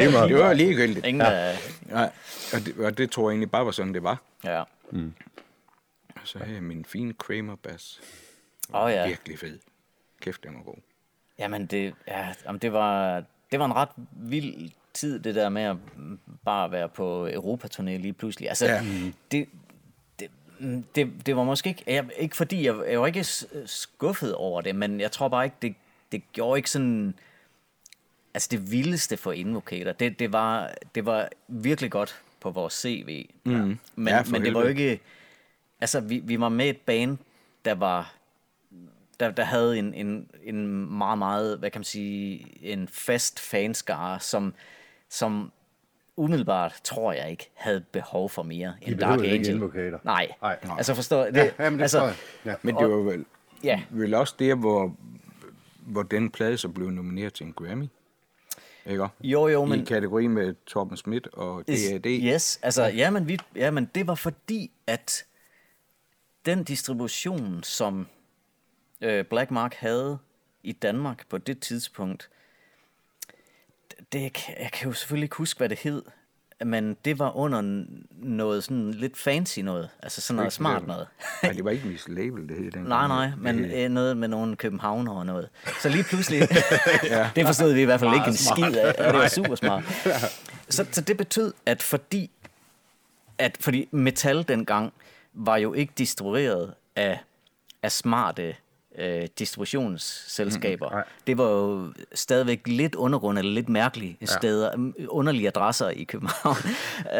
det var ligegyldigt. Ingen, ja. Ja. Og, det, og det tror jeg egentlig bare var sådan, det var. Ja. Mm. Så havde jeg min fine Kramer-bass. Oh, ja. Virkelig fed. Kæft, den var god. Jamen, det, ja, det, var, det var en ret vild tid, det der med at bare være på Europaturné lige pludselig. Altså, ja. det, det, det, det var måske ikke... Jeg, ikke fordi, jeg, jeg var ikke skuffet over det, men jeg tror bare ikke, det, det gjorde ikke sådan... Altså, det vildeste for Invocator. Det, det, var, det var virkelig godt på vores C V. Mm. Ja. Men, ja, men det var ikke... Altså, vi, vi var med et band, der var der, der havde en, en, en meget, meget, hvad kan man sige, en fast fanskare, som, som umiddelbart, tror jeg ikke, havde behov for mere end Dark Angel. De behøvede ikke Invocator. Nej. Nej, altså forstår det, ja, jamen, det altså, tror jeg. Ja. Men det var vel, ja. Vel også det, hvor, hvor den plade så blev nomineret til en Grammy. Ikke? Jo, jo, men... I kategorien med Torben Schmidt og D A D. Yes, altså, ja, men, vi, ja, men det var fordi, at den distribution, som øh, Black Mark havde i Danmark på det tidspunkt, det, jeg, jeg kan jo selvfølgelig ikke huske, hvad det hed, men det var under noget sådan lidt fancy noget, altså sådan noget smart noget. Nej, det var ikke mislabel det hele. Nej, nej, men øh, noget med nogle københavner og noget. Så lige pludselig, ja. Det forstod vi i hvert fald ikke en skid af, og det var super smart. Så, så det betød, at fordi, at fordi metal dengang var jo ikke distribueret af, af smarte Øh, distributionsselskaber. Mm, det var jo stadigvæk lidt undergrund eller lidt mærkelige ja. steder, underlige adresser i København.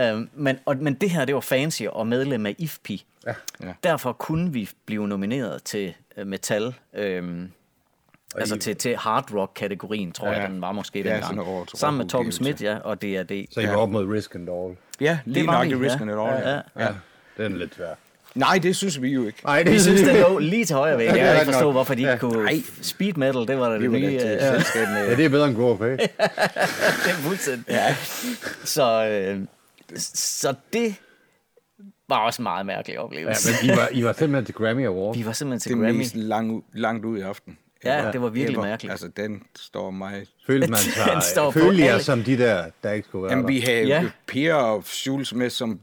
øh, men, og, men det her, det var fancy og medlem af I F P I. Ja, ja. Derfor kunne vi blive nomineret til metal, øh, altså I... til, til hard rock-kategorien, tror ja, ja. jeg, den var måske ja, dengang. Råd, sammen med Torben Schmidt, ja, og D R D. Så I var ja. op mod Risk and All. Ja, lige nok i Risk and All. Ja, ja. ja. ja. ja. Den er lidt svær. Nej, det synes vi jo ikke. Nej, det vi synes, det lå lige til højre væk. Jeg kan ikke forstå, hvorfor de ikke kunne... Nej. Speed metal, det var da det nye... Ja. ja, det er bedre end Grove, ikke? Det er fuldstændig. Ja. Så, øh, så det var også en meget mærkelig oplevelse. Ja, men I var, I var simpelthen til Grammy Award. Vi var simpelthen til det Grammy. Det mest lang, langt ud i aften. Ja, ja, det var virkelig det var, mærkeligt. Altså, den står mig... Følte man sig... Følte jeg som de der, der ikke skulle være jamen, der. Vi havde ja. Per og Schultz med, som,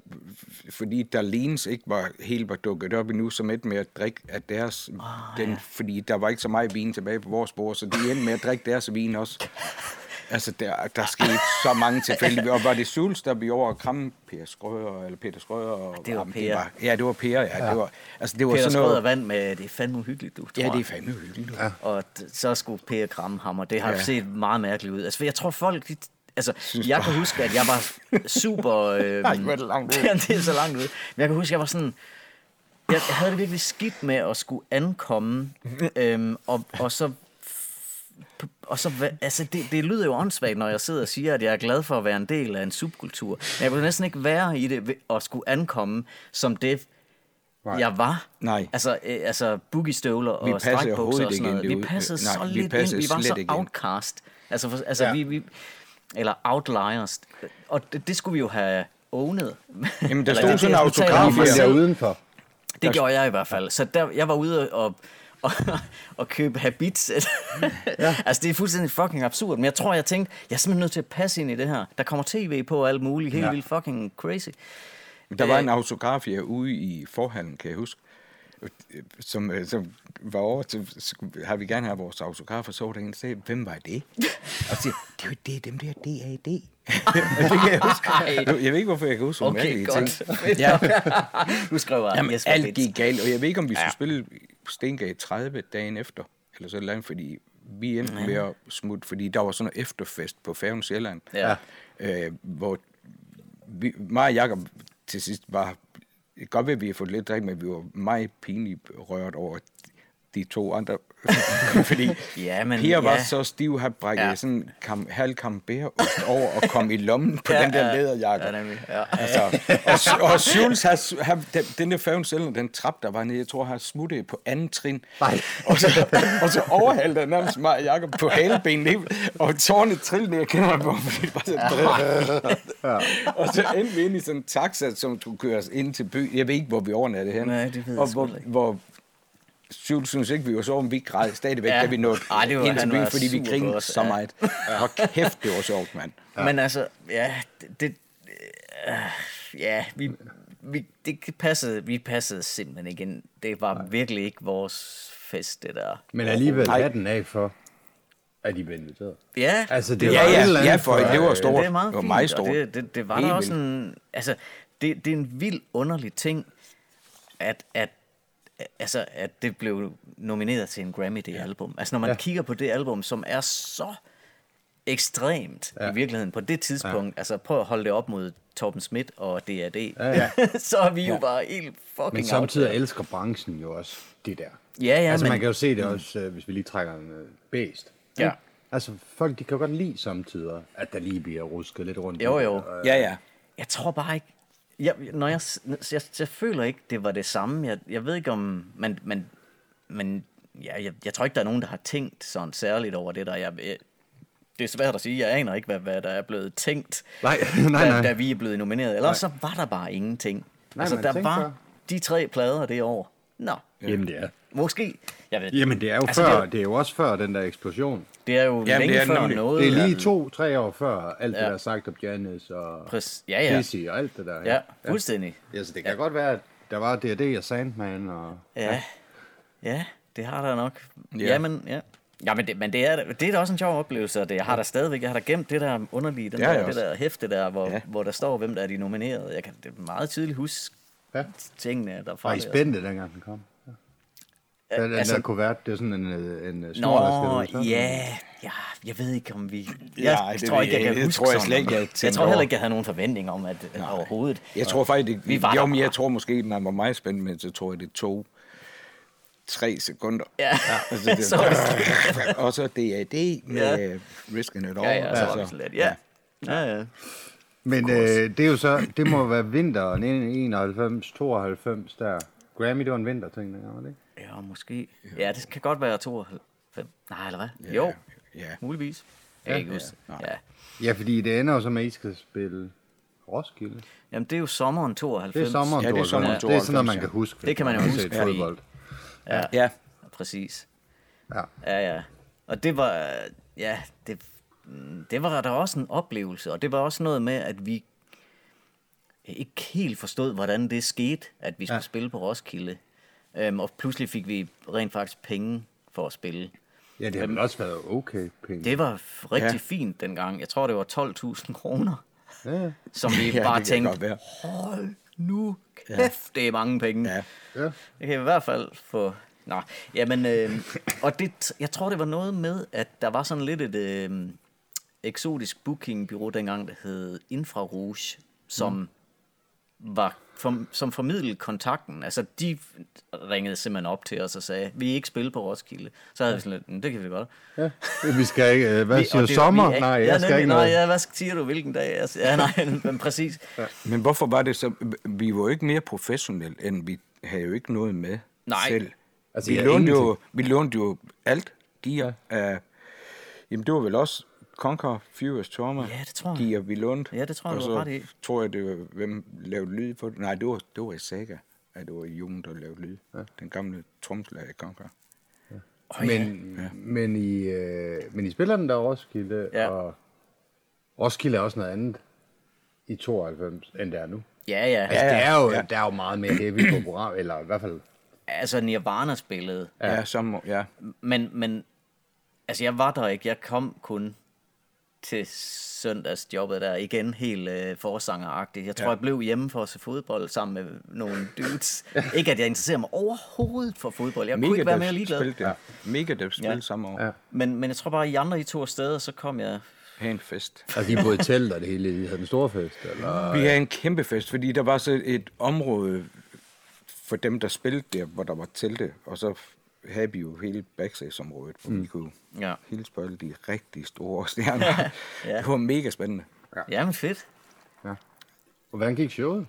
fordi der Darlenes ikke var helt var dukket op endnu, som et med at drikke af deres... Oh, den, ja. Fordi der var ikke så meget vin tilbage på vores bord, så de endte med at drikke deres vin også. Altså, der, der skete så mange tilfældige. Og var det Schultz, der blev over at kramme Per Skrøder, eller Peter Skrøder? Det var Per. Det var, ja, det var Per, ja. ja. Det var, altså, det var Peter Skrøder vandt med, det er fandme uhyggeligt, du, tror Ja, det er fandme uhyggeligt. Ja. Og så skulle Per kramme ham, og det har ja. set meget mærkeligt ud. Altså, jeg tror folk, de, altså, synes jeg bare. Kan huske, at jeg var super... Øh, Nej, det var det langt ud. Det er så langt ud. Men jeg kan huske, at jeg var sådan... Jeg havde det virkelig skidt med at skulle ankomme, øhm, og, og så... Og så, altså det, det lyder jo åndssvagt, når jeg sidder og siger, at jeg er glad for at være en del af en subkultur. Men jeg kunne næsten ikke være i det og skulle ankomme som det, nej. Jeg var. Nej. Altså, altså boogiestøvler og strækbukser og sådan noget. Vi passede nej, så vi lidt passede ind. Vi var så outcast. Altså, for, altså ja. vi, vi, eller outliers. Og det, det skulle vi jo have ownet. Jamen, der stod sådan en autograf der udenfor. Det der gjorde jeg i hvert fald. Så der, jeg var ude og... Og, og købe habits. ja. Altså det er fuldstændig fucking absurd. Men jeg tror jeg tænkte, jeg er simpelthen nødt til at passe ind i det her. Der kommer tv på og alt muligt. Helt ja. vildt fucking crazy. Der var Æh, en autograf jeg ude i forhallen, kan jeg huske, Som, som var over til, har vi gerne have vores autograf, og så der en, der sagde, hvem var det? Og siger, det var det, dem der D A D. Det kan jeg huske. Jeg ved ikke, hvorfor jeg kan huske. Okay, godt. Ja. Nu skriver jeg. Jamen, alt gik galt, og jeg ved ikke, om vi ja. skulle spille Stengade tredive dagen efter, eller sådan noget, fordi vi endte med at smutte, fordi der var sådan en efterfest på Færgen Sjælland, ja. øh, hvor vi, mig og Jacob til sidst var godt ved, at vi har fået lidt drik, men vi var meget pinligt rørt over de to andre. Fordi ja, men, Per var ja. så stiv, han brækkede ja. sådan en halv kamberost over og kom i lommen på ja, den der læderjakke. Ja, ja. Altså, og, og Schultz, har, har, den, den der Færgen Sjælland, den trap, der var nede, jeg tror, han smuttede på anden trin. Nej. Og så, og så overhalede han nærmest mig og Jacob på halebenet, og tårne trillede ned, jeg kender mig på, fordi det var sådan ja. Og så endte vi ind i sådan en taxa, som skulle køre os ind til byen. Jeg ved ikke, hvor vi overnattede henne. Nej, det ved jeg og hvor, hvor Schultz synes ikke, vi var så om, vi græd stadigvæk, ja. da vi nåede Ej, det var, ind til byen, fordi vi grinede så meget. Ja. Og kæft, det var sjovt, mand. Ja. Men altså, ja, det, øh, ja, vi, vi, det passede, vi passede simpelthen ikke ind. Det var Nej. virkelig ikke vores fest, det der. Men alligevel er den af for, at I blev inviteret. Ja, altså, det, det, var ja, ja, ja for, det var stort. Det, det var meget stort. Og det, det, det var der også en, altså, det, det er en vild underlig ting, at, at altså, at det blev nomineret til en Grammy, det ja. album. Altså, når man ja. kigger på det album, som er så ekstremt ja. i virkeligheden på det tidspunkt, ja. altså prøv at holde det op mod Torben Schmidt og D R D, ja, ja. så er vi jo ja. bare helt fucking out. Men samtidig elsker branchen jo også det der. Ja, ja, altså, men, man kan jo se det også, mm. hvis vi lige trækker en uh, bæst. Ja. Altså, folk, de kan jo godt lide samtidig, at der lige bliver rusket lidt rundt. Jo, jo. Og, ja, ja. Jeg tror bare ikke, Ja, når jeg, jeg, jeg føler ikke, det var det samme. Jeg, jeg ved ikke om... Men, men, men ja, jeg, jeg tror ikke, der er nogen, der har tænkt sådan særligt over det der. Jeg, jeg, det er svært at sige. Jeg aner ikke, hvad, hvad der er blevet tænkt, nej, nej, nej. Da, da vi er blevet nomineret. Eller nej. Så var der bare ingenting. Nej, altså, der var de tre plader det år. Nå. Jamen, det er. Måske. Jeg ved. Jamen det er jo altså, før, det er jo... det er jo også før den der eksplosion. Det er jo Jamen, længe er før noget. Det er lige to-tre år før alt ja. det der er sagt om Janis og Præcis. ja, ja. Casey og alt det der. Ja, ja. fuldstændig. Ja, altså det kan ja. godt være, at der var D og D og Sandman og... Ja, ja, ja det har der nok. Ja. Jamen, ja. Ja, men det, men det er det er da også en sjov oplevelse, og det jeg har der stadigvæk. Jeg har der gemt det der underlige, den der, det der hæfte der, hvor ja. hvor der står hvem der er de nominerede. Jeg kan det er meget tydeligt huske ja. tingene derfra. Var I spændte dengang den kom? Ja. Ja, den altså, der kuvert, det er sådan en en stor der. Nå, ja, ja, jeg ved ikke om vi. Jeg ja, tror ikke jeg, jeg, jeg kan jeg huske. Tror jeg, slet ikke, jeg, jeg tror heller ikke jeg havde nogen forventning om at nej. overhovedet. Jeg tror faktisk det, vi var jo, men jeg tror måske den var meget spændende, men så tror jeg det tog tre sekunder. Ja. Ja, altså det, så det. Og så D A D med ja. Risk and It All. Ja, ja, så altså. Slet, ja. Ja. Ja, ja. Men øh, det er jo så, det må være vinteren enoghalvfems tooghalvfems der. Grammy, det var en vinter, tænkte jeg, var det ikke? Ja, måske. Ja, det kan godt være tooghalvfems. Nej, eller hvad? Ja. Jo, ja. muligvis. Ja, ja. Ikke ja. Ja. ja, fordi det ender jo så med, at I skal spille Roskilde. Jamen, det er jo sommeren tooghalvfems. Det er sommeren tooghalvfems. Ja, det er sommeren tooghalvfems. Det er sådan noget, man kan huske. Det kan man jo huske. Fodbold. Ja, ja, præcis. Ja. ja, ja. Og det var, ja, det, det var der også en oplevelse, og det var også noget med, at vi ikke helt forstod, hvordan det skete, at vi skulle ja. spille på Roskilde. Um, og pludselig fik vi rent faktisk penge for at spille. Ja, det har um, også været okay penge. Det var rigtig ja. fint dengang. Jeg tror, det var tolv tusind kroner, ja. som vi ja, bare tænkte, hold nu kæft, ja. det er mange penge. Ja. Ja. Det kan i hvert fald få... Nå, jamen, øh, og det, jeg tror, det var noget med, at der var sådan lidt et øh, eksotisk bookingbureau dengang, der hed Infrarouge, som, mm. var for, som formidlede kontakten. Altså, de ringede simpelthen op til os og sagde, vi ikke spille på Roskilde. Så havde ja. vi sådan lidt, det kan vi godt. Ja, vi skal ikke... Hvad siger du? Sommer? Ikke, nej, jeg ja, skal nemlig, ikke noget. Nej, ja, hvad siger du? Hvilken dag? Altså, ja, nej, men præcis. Ja. Men hvorfor var det så... Vi var jo ikke mere professionelle, end vi havde jo ikke noget med nej. selv. Altså, vi, lånte jo, vi lånte jo alt gear af... Jamen, det var vel også Conquer, Furious Tormer, ja, det tror jeg. gear, vi lånte. Ja, det tror jeg, og så var ret i. Tror jeg, det var, hvem lavede lyd for det? Nej, det var, det var i Saga, at det var Jon, der lavede lyd. Ja. Den gamle tromslag i Conquer. Ja. Oh, ja. Men, ja. men, I, øh, men I spiller den der Roskilde, ja. og Roskilde er også noget andet i tooghalvfems, end der er nu. Ja, ja. Altså, det er jo, ja. der er jo meget mere heavy på program, eller i hvert fald... Altså, Nirvana-spillet. Ja, ja. Som, ja. Men, men, altså, jeg var der ikke. Jeg kom kun til søndagsjobbet der. Igen helt øh, forsangeragtigt. Jeg tror, ja. jeg blev hjemme for at se fodbold sammen med nogle dudes. Ikke, at jeg interesserer mig overhovedet for fodbold. Jeg Megadeth kunne ikke være mere ligeglad. Ja. Megadeth spil ja. samme år. Ja. Men, men jeg tror bare, at I andre i to steder, så kom jeg... Pæn fest. Altså, I boede i telt og det hele. I havde en stor fest, eller? Vi havde en kæmpe fest, fordi der var så et område for dem, der spillede der, hvor der var telte. Og så havde vi jo hele backstage-området, hvor mm. vi kunne ja. hele spille de rigtig store stjerner. ja. Det var mega spændende. Ja. Jamen fedt. Ja. Og hvordan gik showet?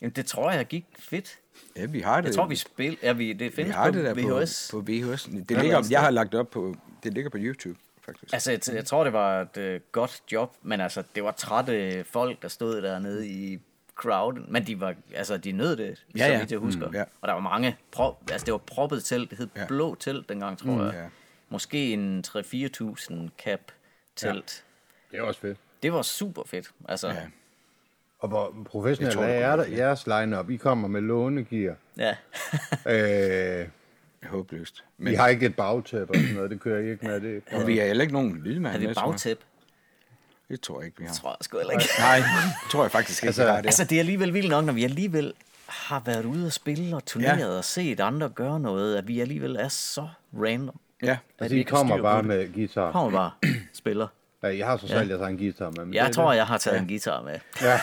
Jamen det tror jeg gik fedt. Ja, vi har det. Jeg tror, vi spiller... Ja, vi, det findes vi har på, det der V H S. På, på V H S. Det ja, ligger, jeg har lagt det op på... Det ligger på YouTube. Faktisk. Altså, jeg, jeg tror, det var et øh, godt job, men altså, det var trætte folk, der stod dernede i crowden, men de var, altså, de nød det, ja, så vidt jeg husker. Mm, ja. Og der var mange, prop, altså, det var proppet telt, det hed ja. blå telt dengang, tror mm, jeg. Ja. Måske en tre til fire tusind cap telt. Ja. Det var også fedt. Det var super fedt, altså. Ja. Og hvor professionelt er der jeres line-up? I kommer med lånegear. Ja. øh... Håbløst. Men vi har ikke et bagtæp og sådan noget, det kører I ikke med det. Og vi har heller ikke nogen lydmand. Er det et bagtæp? Det tror jeg ikke, vi har. Det tror jeg sgu heller ikke. Nej, det tror jeg faktisk ikke. Altså, altså, det er alligevel vildt nok, når vi alligevel har været ude og spille og turneret ja. og set andre gøre noget, at vi alligevel er så random. Ja, altså I kommer bare med guitar. Kommer bare spiller. Ja, jeg har så selv, ja. jeg tager en guitar med. Jeg tror, det. jeg har taget ja. en guitar med. Ja.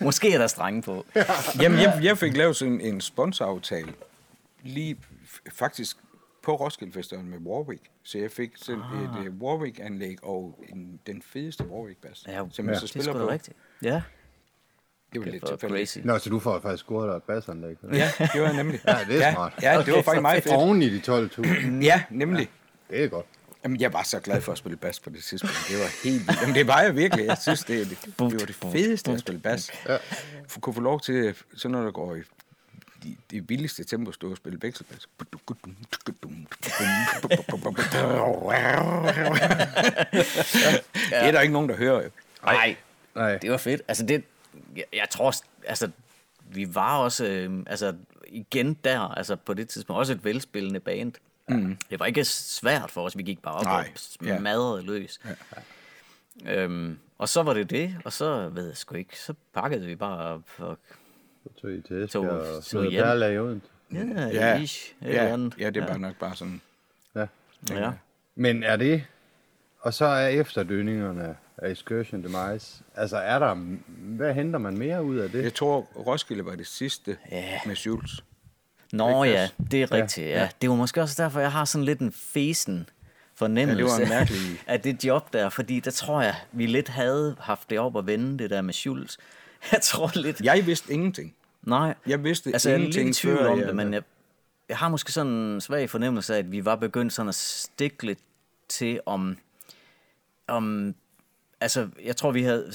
Måske er der strenge på. Ja. Jamen, jeg, jeg fik lavet sådan en sponsoraftale lige... faktisk på Roskilde Festivalen med Warwick. Så jeg fik selv ah. et uh, Warwick-anlæg og en, den fedeste Warwick-bass. Ja, som jeg ja. så spiller det på. Rigtigt. Ja. Det var okay, lidt tilfældigt. Nå, så du får faktisk scoret dig et bassanlæg. Ja, det var nemlig. Ja, det er smart. Ja, ja, det var faktisk meget fedt. Oven i de tolv tusind. Ja, nemlig. Ja, det er godt. Jamen, jeg var så glad for at spille bas på det tidspunkt. Det var helt vildt. Jamen, det var jeg virkelig. Jeg synes, det, det, det var det fedeste at spille bas. Ja. Kunne få lov til, så når der går i de, det vildeste tempo stod at spille vekselbas. Det er der ikke nogen, der hører jo. Nej, det var fedt. Altså det, jeg, jeg tror, altså vi var også, øh, altså igen der, altså på det tidspunkt, også et velspillende band. Mm. Det var ikke svært for os, vi gik bare op Nej. og smadrede yeah. løs. Ja. Øhm, og så var det det, og så ved jeg sgu ikke, så pakkede vi bare op og tog i til Esbjerg og tog hjem. Ja, ja, ish, ja, ja, det er bare ja. nok bare sådan. Ja. ja. Men er det, og så er efterdønningerne af Excursion Demise, altså er der, hvad henter man mere ud af det? Jeg tror, Roskilde var det sidste ja. med Schultz. Nå det ja, det er rigtigt, ja. ja. Det var måske også derfor, jeg har sådan lidt en fesen fornemmelse ja, det af det job der, fordi der tror jeg, vi lidt havde haft det op at vende, det der med Schultz. Jeg tror lidt... Jeg vidste ingenting. Nej. Jeg vidste altså, ingenting jeg tvivl før, om det, men jeg, jeg har måske sådan en svag fornemmelse af, at vi var begyndt sådan at stikke lidt til om... om altså, jeg tror, vi havde...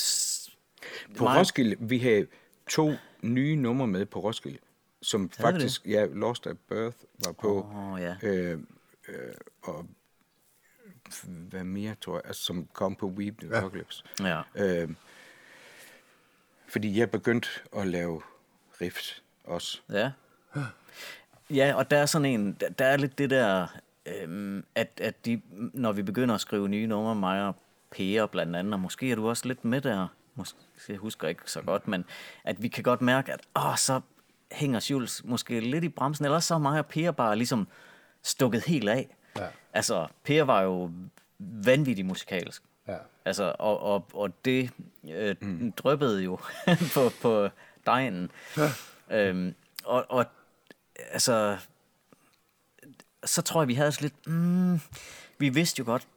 På meget... Roskilde, vi havde to nye numre med på Roskilde, som havde faktisk... Ja, Lost at Birth var på... Oh, ja. øh, øh, og hvad mere, tror jeg, altså, som kom på Weeping ja. Apocalypse. Ja. Øh, fordi jeg begyndte at lave riffs også. Ja. Ja, og der er sådan en, der er lidt det der, øhm, at, at de, når vi begynder at skrive nye numre, mig og Pære blandt andet, og måske er du også lidt med der, måske, jeg husker ikke så godt, men at vi kan godt mærke, at åh, så hænger Schultz måske lidt i bremsen, eller så er mig og Pære bare ligesom stukket helt af. Ja. Altså, Per var jo vanvittig musikalsk. Ja. Altså, og, og, og det øh, mm. drøbbede jo på, på dejen. Ja. Øhm, og, og altså, så tror jeg, vi havde lidt... Mm, vi vidste jo godt,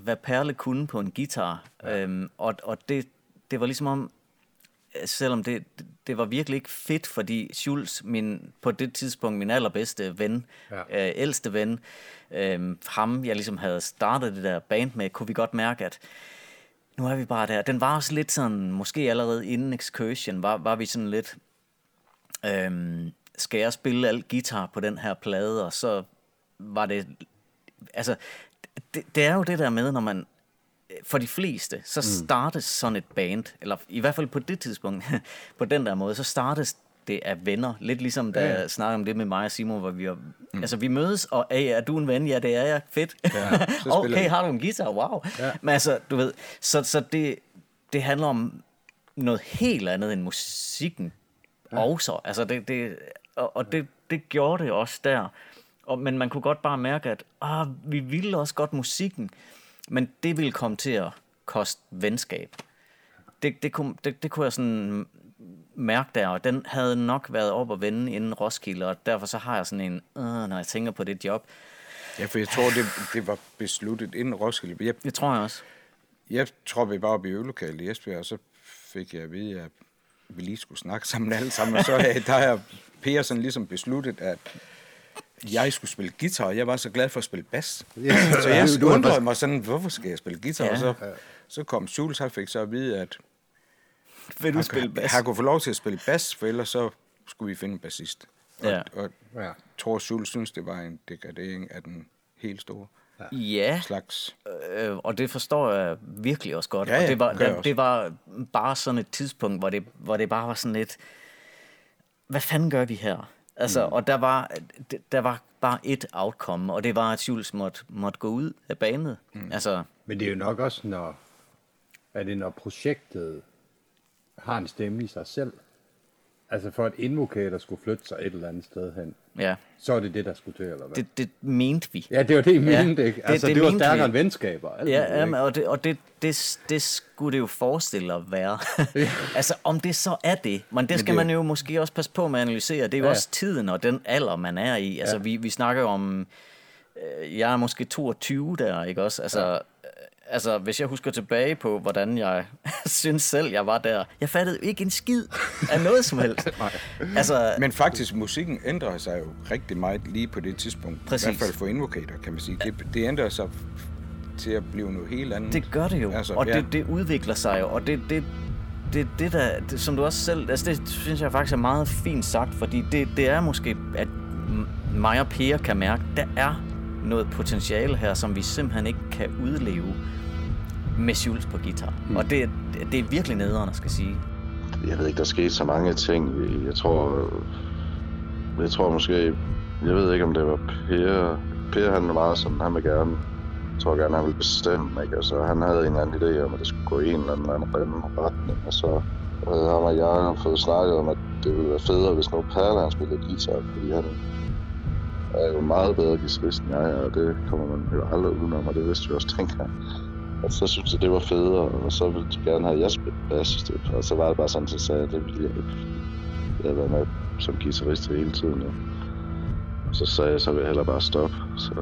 hvad Perle kunne på en guitar. Ja. Øhm, og og det, det var ligesom om, selvom det, det var virkelig ikke fedt, fordi Schultz, min, på det tidspunkt min allerbedste ven, ja. øh, ældste ven, øh, ham jeg ligesom havde startet det der band med, kunne vi godt mærke, at nu er vi bare der. Den var også lidt sådan, måske allerede inden Excursion, var, var vi sådan lidt, øh, skal jeg spille alt guitar på den her plade, og så var det, altså, det, det er jo det der med, når man, for de fleste, så startes mm. sådan et band, eller i hvert fald på det tidspunkt, på den der måde, så startes det af venner. Lidt ligesom, da yeah. jeg snakkede om det med mig og Simon, hvor vi var, mm. altså vi mødes, og hey, er du en ven? Ja, det er jeg. Fedt. Ja, okay, vi. Har du en guitar? Wow. Ja. Men altså, du ved, så, så det, det handler om noget helt andet end musikken ja. også. Altså, det, det, og, og det, det gjorde det også der. Og, men man kunne godt bare mærke, at ah, vi ville også godt musikken, men det ville komme til at koste venskab. Det, det, kunne, det, det kunne jeg sådan mærke der, og den havde nok været op at vende inden Roskilde, og derfor så har jeg sådan en, øh, når jeg tænker på det job. Ja, for jeg tror, det, det var besluttet inden Roskilde. Jeg, jeg tror jeg også. Jeg tror, vi var oppe i øvelokalet i Esbjerg, og så fik jeg at vide, at vi lige skulle snakke sammen alle sammen, og så der har Per sådan ligesom besluttet, at jeg skulle spille guitar, og jeg var så glad for at spille bas. Yeah. Så jeg undrede mig sådan, hvorfor skal jeg spille guitar? Ja. Og så, så kom Schultz, han fik så at vide, at vil du han, spille bas? Han kunne få lov til at spille bas, for ellers så skulle vi finde en bassist. Og, ja. og, og ja. tror Schultz synes, det var en degradering af den helt store ja. slags. Øh, og det forstår jeg virkelig også godt. Ja, ja, og det, var, det, det var bare sådan et tidspunkt, hvor det, hvor det bare var sådan lidt, hvad fanden gør vi her? Altså, mm. og der var, der var bare et outcome, og det var, at Schultz måtte, måtte gå ud af banet. Mm. Altså, men det er jo nok også, når, er det, når projektet har en stemme i sig selv. Altså for at Invocator skulle flytte sig et eller andet sted hen, ja. så er det det, der skulle til, eller hvad? Det, det mente vi. Ja, det var det, I mente, ja. ikke? Altså, det, det, det var stærkere end venskaber. Alt ja, det, jamen, og, det, og det, det, det skulle det jo forestille at være. Altså, om det så er det, men det skal men det... man jo måske også passe på med at analysere. Det er jo ja. også tiden og den alder, man er i. Altså, ja. vi, vi snakker om, øh, jeg er måske toogtyve der, ikke også? Altså... Ja. Altså, hvis jeg husker tilbage på, hvordan jeg synes selv, jeg var der. Jeg fattede ikke en skid af noget som helst. Altså, men faktisk, musikken ændrede sig jo rigtig meget lige på det tidspunkt. Præcis. I hvert fald for Invocator, kan man sige. Det, det ændrede sig til at blive noget helt andet. Det gør det jo, altså, og ja. det, det udvikler sig jo. Og det, det, det, det der, det, som du også selv, altså det synes jeg faktisk er meget fint sagt, fordi det, det er måske, at mig og Per kan mærke, der er noget potentiale her, som vi simpelthen ikke kan udleve med Schultz på guitar. Mm. Og det, det er virkelig nederen, skal sige. Jeg ved ikke, der skete så mange ting. Jeg tror, jeg tror måske, jeg ved ikke, om det var Per. Per, han var meget sådan, han vil gerne, jeg tror gerne, han ville bestemme, ikke? Altså, han havde en eller anden idé om, at det skulle gå i en eller anden, anden, anden retning, og så havde ham og jeg fået snakket om, at det ville være federe, hvis nu Perle, han spillede guitar, fordi han er jo meget bedre guitarist end jeg, og det kommer man jo aldrig udenom, og det vidste vi også dengang. Og så syntes jeg, det var federe, og så ville de gerne have, jeg spillet bass i stedet, og så var det bare sådan, at jeg sagde, at det ville jeg ikke. Jeg havde været med som guitarist hele tiden, og så sagde jeg, så vil jeg hellere bare stoppe. Så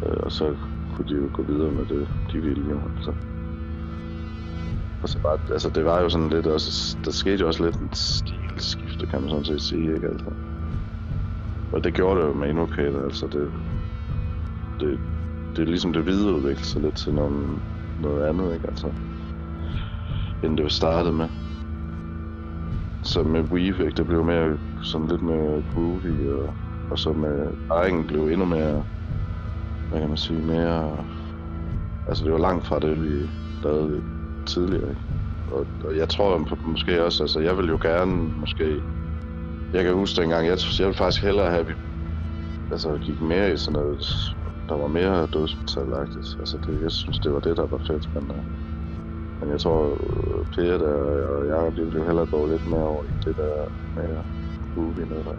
og så kunne de jo gå videre med det, de ville jo. Så. Og så var, altså det var jo sådan lidt også, der skete jo også lidt en stilskifte, kan man sådan set sige, ikke altså. Og det gjorde det jo med Invocator, altså det, det, det er ligesom det videreudviklede sig lidt til noget, noget andet, ikke altså, end det startede med. Så med Weave, det blev mere sådan lidt mere groovy, og, og så med Iron blev endnu mere, hvad kan man sige, mere, altså det var langt fra det, vi lavede tidligere, ikke? Og, og jeg tror måske også, altså jeg vil jo gerne, måske, jeg kan huske dengang, jeg, jeg ville faktisk hellere have, at vi altså, gik mere i sådan noget, der var mere dødsmetal-agtigt, altså det, jeg synes, det var det, der var fedt, men, men jeg tror, Per der, og Jacob, de ville jo hellere gå lidt mere over i det der mere groovy der,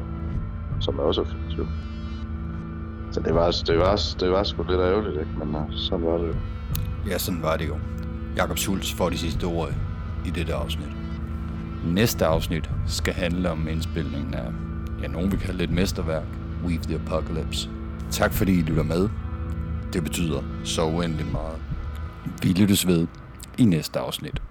som er også fedt, jo. Så det var, det, var, det var sgu lidt ærgerligt, ikke? Men nej, sådan var det jo. Ja, sådan var det jo. Jakob Schultz får de sidste ord i dette afsnit. Næste afsnit skal handle om indspilningen af, ja, nogen vil kalde det et mesterværk, Weave the Apocalypse. Tak fordi I lytter med. Det betyder så uendelig meget. Vi lyttes ved i næste afsnit.